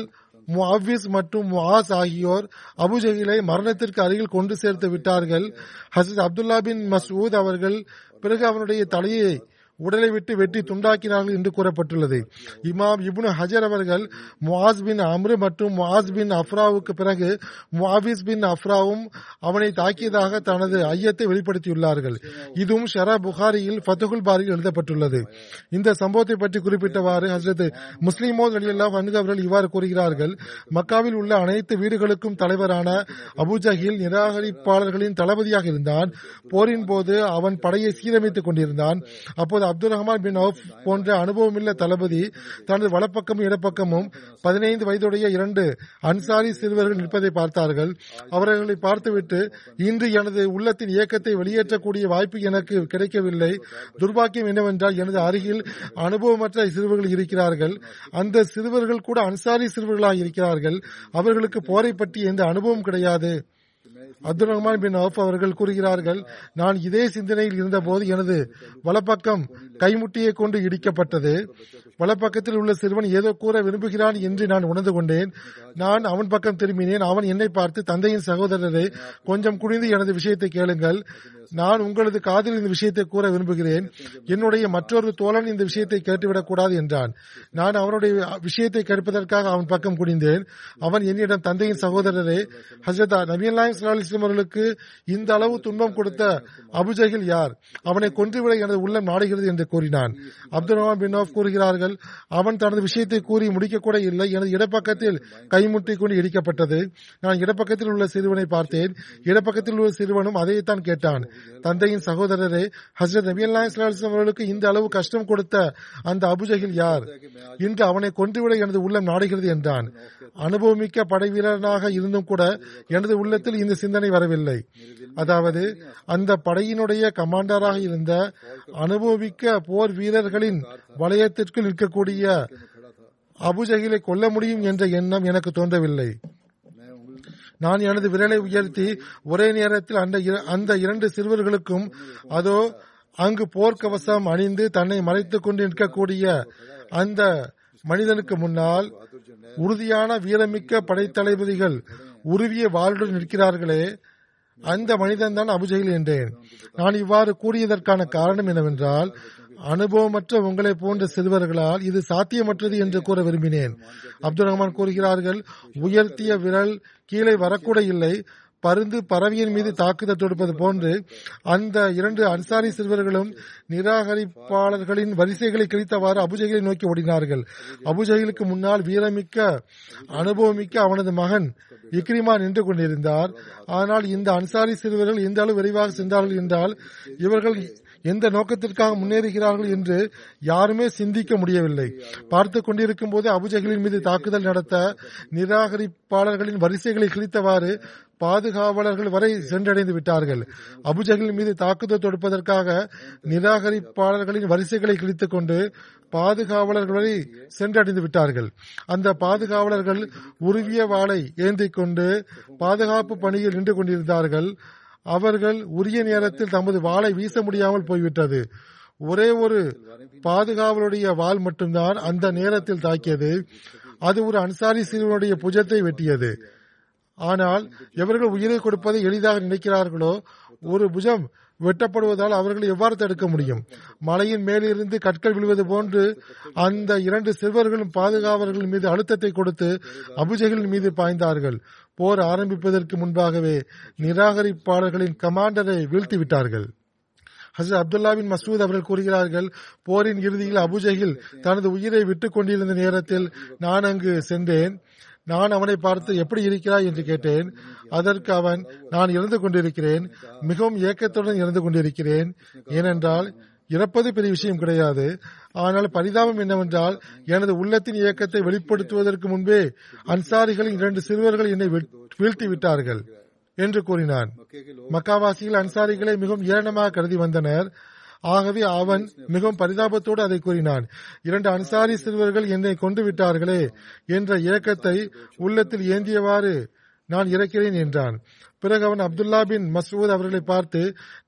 முஅவ்விஸ் மற்றும் முஆஸ் ஆகியோர் அபுஜஹிலை மரணத்திற்கு அருகில் கொண்டு சேர்த்து விட்டார்கள். ஹசரத் அப்துல்லா பின் மசூத் அவர்கள் பிறகு அவனுடைய தலையை உடலை விட்டு வெட்டி துண்டாக்கினார்கள் என்று கூறப்பட்டுள்ளது. இமாம் இப்னு ஹஜர் அவர்கள் முஆஸ் பின் அம்ரு மற்றும் முஆஸ் பின் அஃப்ராவுக்கு பிறகு முஅவ்விஸ் பின் அஃப்ராவும் அவனை தாக்கியதாக தனது ஐயத்தை வெளிப்படுத்தியுள்ளார்கள். இதுவும் ஷரா புகாரியில் ஃபத்ஹுல் பாரியில் எழுதப்பட்டுள்ளது. இந்த சம்பவத்தை பற்றி குறிப்பிட்டவாறு ஹஜ்ரத் முஸ்லிமோத் ரலியல்லாஹு அன்ஹு அவர்கள் இவ்வாறு கூறுகிறார்கள். மக்காவில் உள்ள அனைத்து வீடுகளுக்கும் தலைவரான அபுஜஹில் நிராகரிப்பாளர்களின் தளபதியாக இருந்தான். போரின் போது அவன் படையை சீரமைத்துக் கொண்டிருந்தான். அப்போது அப்துல் ரஹ்மான் பின் அவுஃப் போன்ற அனுபவமில்ல தளபதி தனது வலப்பக்கமும் இடப்பக்கமும் பதினைந்து வயதுடைய இரண்டு அன்சாரி சிறுவர்கள் நிற்பதை பார்த்தார்கள். அவர்களை பார்த்துவிட்டு, இன்று எனது உள்ளத்தின் இயக்கத்தை வெளியேற்றக்கூடிய வாய்ப்பு எனக்கு கிடைக்கவில்லை, துர்பாக்கியம் என்னவென்றால் எனது அருகில் அனுபவமற்ற சிறுவர்கள் இருக்கிறார்கள், அந்த சிறுவர்கள் கூட அன்சாரி சிறுவர்களாக இருக்கிறார்கள், அவர்களுக்கு போரை பற்றி எந்த அனுபவம் கிடையாது. அப்துல் ரஹ்மான் பின் அவுஃப் அவர்கள் கூறுகிறார்கள், நான் இதே சிந்தனையில் இருந்தபோது எனது வலப்பக்கம் கைமுட்டியை கொண்டு இடிக்கப்பட்டது. வலப்பக்கத்தில் உள்ள சிறுவன் ஏதோ கூற விரும்புகிறான் என்று நான் உணர்ந்து கொண்டேன். நான் அவன் பக்கம் திரும்பினேன். அவன் என்னை பார்த்து, தந்தையின் சகோதரரை, கொஞ்சம் குனிந்து எனது விஷயத்தை கேளுங்கள், நான் உங்களது காதில் இந்த விஷயத்தை கூற விரும்புகிறேன், என்னுடைய மற்றொரு தோழன் இந்த விஷயத்தை கேட்டுவிடக் கூடாது என்றான். நான் அவனுடைய விஷயத்தை கேட்பதற்காக அவன் பக்கம் குடிந்தேன். அவன் என்னிடம், தந்தையின் சகோதரரே, ஹசரத் நபியல்லாஹு ஸல்லல்லாஹு அலைஹி வஸல்லம் அவர்களுக்கு இந்த அளவு துன்பம் கொடுத்த அபுஜஹில் யார்? அவனை கொன்றுவிட எனது உள்ளம் நாடுகிறது என்று கூறினான். அப்துல் ரஹ்மான் பின் அவுஃப் கூறுகிறார்கள், அவன் தனது விஷயத்தை கூறி முடிக்கக்கூட இல்லை, எனது இடப்பக்கத்தில் கைமுட்டி கொண்டு இடிக்கப்பட்டது. நான் இடப்பக்கத்தில் உள்ள சிறுவனை பார்த்தேன். இடப்பக்கத்தில் உள்ள சிறுவனும் அதைத்தான் கேட்டான். தந்தையின் சகோதரரே, ஹசரத் நபியல்லாஹு ஸல்லல்லாஹு அலைஹி வஸல்லம் அவர்களுக்கு இந்த அளவு கஷ்டம் கொடுத்த அந்த அபுஜஹில் யார்? இன்று அவனை கொன்றுவிட எனது உள்ளம் நாடுகிறது என்றான். அனுபவமிக்க படை வீரனாக இருந்தும் கூட எனது உள்ளத்தில் இந்த சிந்தனை வரவில்லை. அதாவது, அந்த படையினுடைய கமாண்டராக இருந்த அனுபவமிக்க போர் வீரர்களின் வலயத்திற்குள் நிற்கக்கூடிய அபுஜஹிலை கொல்ல முடியும் என்ற எண்ணம் எனக்கு தோன்றவில்லை. நான் எனது விரலை உயர்த்தி ஒரே நேரத்தில் அந்த அந்த இரண்டு சிறுவர்களுக்கும், அதோ அங்கு போர்க்கவசம் அணிந்து தன்னை மறைத்துக் கொண்டு நிற்கக்கூடிய அந்த மனிதனுக்கு முன்னால் உறுதியான வீரமிக்க படைத்தளபதிகள் உருவிய வாளுடன் நிற்கிறார்களே, அந்த மனிதன் தான் அபுஜஹில் என்றேன். நான் இவ்வாறு கூறியதற்கான காரணம் என்னவென்றால், அனுபவமற்ற உங்களை போன்ற சிறுவர்களால் இது சாத்தியமற்றது என்று கூற விரும்பினேன். அப்துல் ரஹ்மான் கூறுகிறார்கள், உயர்த்திய விரல் கீழே வரக்கூட இல்லை, பருந்து பறவையின் மீது தாக்குதல் தொடுப்பது போன்று அந்த இரண்டு அன்சாரி சிறுவர்களும் நிராகரிப்பாளர்களின் வரிசைகளை கிழித்தவாறு அபுஜஹிலை நோக்கி ஓடினார்கள். அபுஜஹிலுக்கு முன்னால் வீரமிக்க அனுபவமிக்க அவனது மகன் இக்ரிமா நின்று கொண்டிருந்தார். ஆனால் இந்த அன்சாரி சிறுவர்கள் இந்த அளவு விரைவாக சென்றார்கள் என்றால் இவர்கள் எந்த நோக்கத்திற்காக முன்னேறுகிறார்கள் என்று யாருமே சிந்திக்க முடியவில்லை. பார்த்து கொண்டிருக்கும் போது அபுஜஹிலின் மீது தாக்குதல் நடத்த நிராகரிப்பாளர்களின் வரிசைகளை கிழித்தவாறு பாதுகாவலர்கள் வரை சென்றடைந்து விட்டார்கள். அபுஜஹில் மீது தாக்குதல் தொடுப்பதற்காக நிராகரிப்பாளர்களின் வரிசைகளை கிழித்துக் கொண்டு பாதுகாவலர்கள் வரை சென்றடைந்து விட்டார்கள். அந்த பாதுகாவலர்கள் உருவிய வாளை ஏந்திக் கொண்டு பாதுகாப்பு பணியில் நின்று கொண்டிருந்தார்கள். அவர்கள் உரிய நேரத்தில் தமது வாளை வீச முடியாமல் போய்விட்டது. ஒரே ஒரு பாதுகாவலுடைய வாள் மட்டும்தான் அந்த நேரத்தில் தாக்கியது. அது ஒரு அன்சாரி சிறுவனுடைய புஜத்தை வெட்டியது. ஆனால் எவர்கள் உயிரை கொடுப்பதை எளிதாக நினைக்கிறார்களோ, ஒரு புஜம் வெட்டப்படுவதால் அவர்கள் எவ்வாறு தடுக்க முடியும்? மலையின் மேலிருந்து கற்கள் விழுவது போன்று அந்த இரண்டு சிறுவர்களும் பாதுகாவலர்கள் மீது அழுத்தத்தை கொடுத்து அபுஜஹிலின் மீது பாய்ந்தார்கள். போர் ஆரம்பிப்பதற்கு முன்பாகவே நிராகரிப்பாளர்களின் கமாண்டரை வீழ்த்திவிட்டார்கள். ஹசரத் அப்துல்லா பின் மசூத் அவர்கள் கூறுகிறார்கள், போரின் இறுதியில் அபுஜஹில் தனது உயிரை விட்டுக் கொண்டிருந்த நேரத்தில் நான் அங்கு சென்றேன். நான் அவனை பார்த்து, எப்படி இருக்கிறாய் என்று கேட்டேன். அதற்கு அவன், நான் இறந்து கொண்டிருக்கிறேன், மிகவும் ஏக்கத்துடன் இறந்து கொண்டிருக்கிறேன், ஏனென்றால் இறப்பது பெரிய விஷயம் கிடையாது, ஆனால் பரிதாபம் என்னவென்றால் எனது உள்ளத்தின் இயக்கத்தை வெளிப்படுத்துவதற்கு முன்பே அன்சாரிகளின் இரண்டு சிறுவர்கள் என்னை வீழ்த்தி விட்டார்கள் என்று கூறினான். மக்காவாசிகள் அன்சாரிகளை மிகவும் ஏளனமாக கருதி வந்தனர். ஆகவே அவன் மிகவும் பரிதாபத்தோடு அதை கூறினான். இரண்டு அன்சாரி சிறுவர்கள் என்னை கொண்டு விட்டார்களே என்ற ஏக்கத்தை உள்ளத்தில் ஏந்தியவாறு நான் இறக்கிறேன் என்றான். பிறகு அவன் அப்துல்லா பின் மசூத் அவர்களை பார்த்து,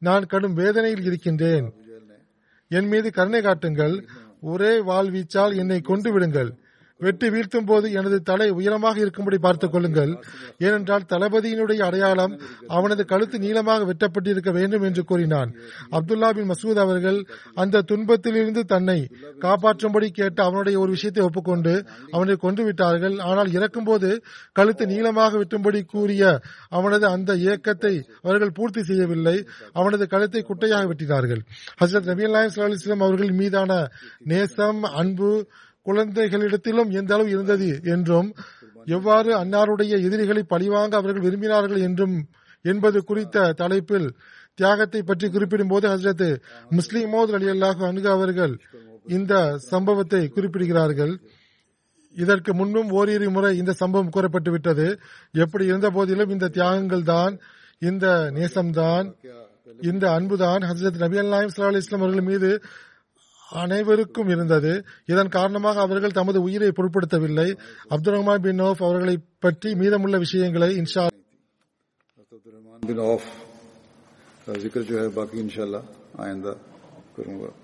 நான் கடும் வேதனையில் இருக்கின்றேன், என் மீது கருணை காட்டுங்கள், ஒரே வாழ்வீச்சால் என்னை கொண்டு விடுங்கள், வெட்டி வீழ்த்தும் போது எனது தலை உயரமாக இருக்கும்படி பார்த்துக் கொள்ளுங்கள், ஏனென்றால் தளபதியினுடைய அடையாளம் அவனது கழுத்து நீளமாக வெட்டப்பட்டிருக்க வேண்டும் என்று கூறினான். அப்துல்லா பின் மசூத் அவர்கள் அந்த துன்பத்திலிருந்து தன்னை காப்பாற்றும்படி கேட்டு அவனுடைய ஒரு விஷயத்தை ஒப்புக்கொண்டு அவனை கொன்று விட்டார்கள். ஆனால் இறக்கும் போது கழுத்து நீளமாக வெட்டும்படி கூறிய அவனது அந்த ஏக்கத்தை அவர்கள் பூர்த்தி செய்யவில்லை, அவனது கழுத்தை குட்டையாக வெட்டினார்கள். ஹசரத் நபி ஸல்லல்லாஹு அலைஹி வஸல்லம் அவர்கள் மீதான நேசம், அன்பு குழந்தைகளிடத்திலும் எந்த அளவு இருந்தது என்றும், எவ்வாறு அன்னாருடைய எதிரிகளை பழிவாங்க அவர்கள் விரும்பினார்கள் என்றும் என்பது குறித்த தலைப்பில் தியாகத்தை பற்றி குறிப்பிடும் போது ஹசரத் முஸ்லிமோத் ரலியல்லாஹு அன்ஹு அவர்கள் இந்த சம்பவத்தை குறிப்பிடுகிறார்கள். இதற்கு முன்பும் ஓரிரு முறை இந்த சம்பவம் கூறப்பட்டு விட்டது. எப்படி இருந்த போதிலும் இந்த தியாகங்கள் தான், இந்த நேசம்தான், இந்த அன்புதான் ஹசரத் நபி ஸல்லல்லாஹு அலைஹி வஸல்லம் அவர்கள் மீது அனைவருக்கும் இருந்தது. இதன் காரணமாக அவர்கள் தமது உயிரை பொருட்படுத்தவில்லை. அப்துல் ரஹ்மான் பின் ஔஃப் அவர்களை பற்றி மீதமுள்ள விஷயங்களை இன்ஷா அல்லாஹ்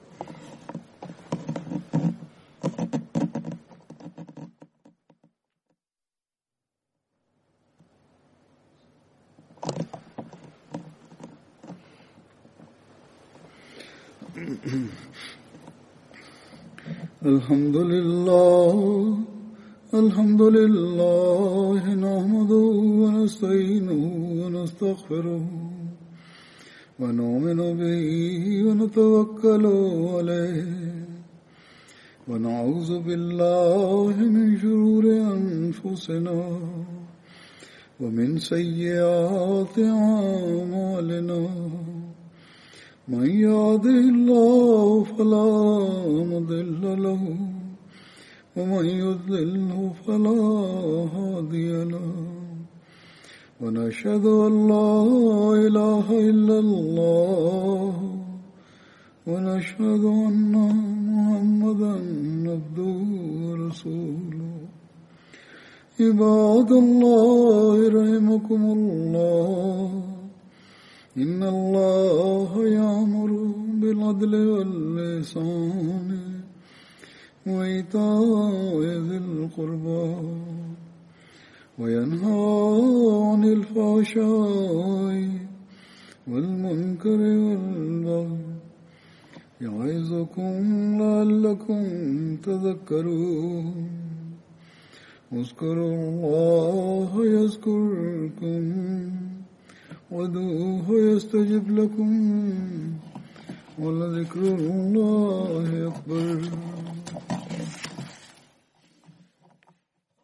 الحمد لله الحمد لله نحمده ونستعينه ونستغفره ونؤمن به ونتوكل عليه ونعوذ بالله من شرور أنفسنا ومن سيئات أعمالنا من يهده الله فلا مضل له ومن يضلله فلا هادي له ونشهد أن لا إله إلا الله ونشهد أن محمدا عبده ورسوله عباد الله رحمكم الله إن الله يأمر بالعدل والإحسان وإيتاء ذي القربى وينهى عن الفحشاء والمنكر والبغي يعظكم لعلكم تذكرون اذكروا الله يذكركم وادعوه يستجب لكم ولذكر الله أكبر.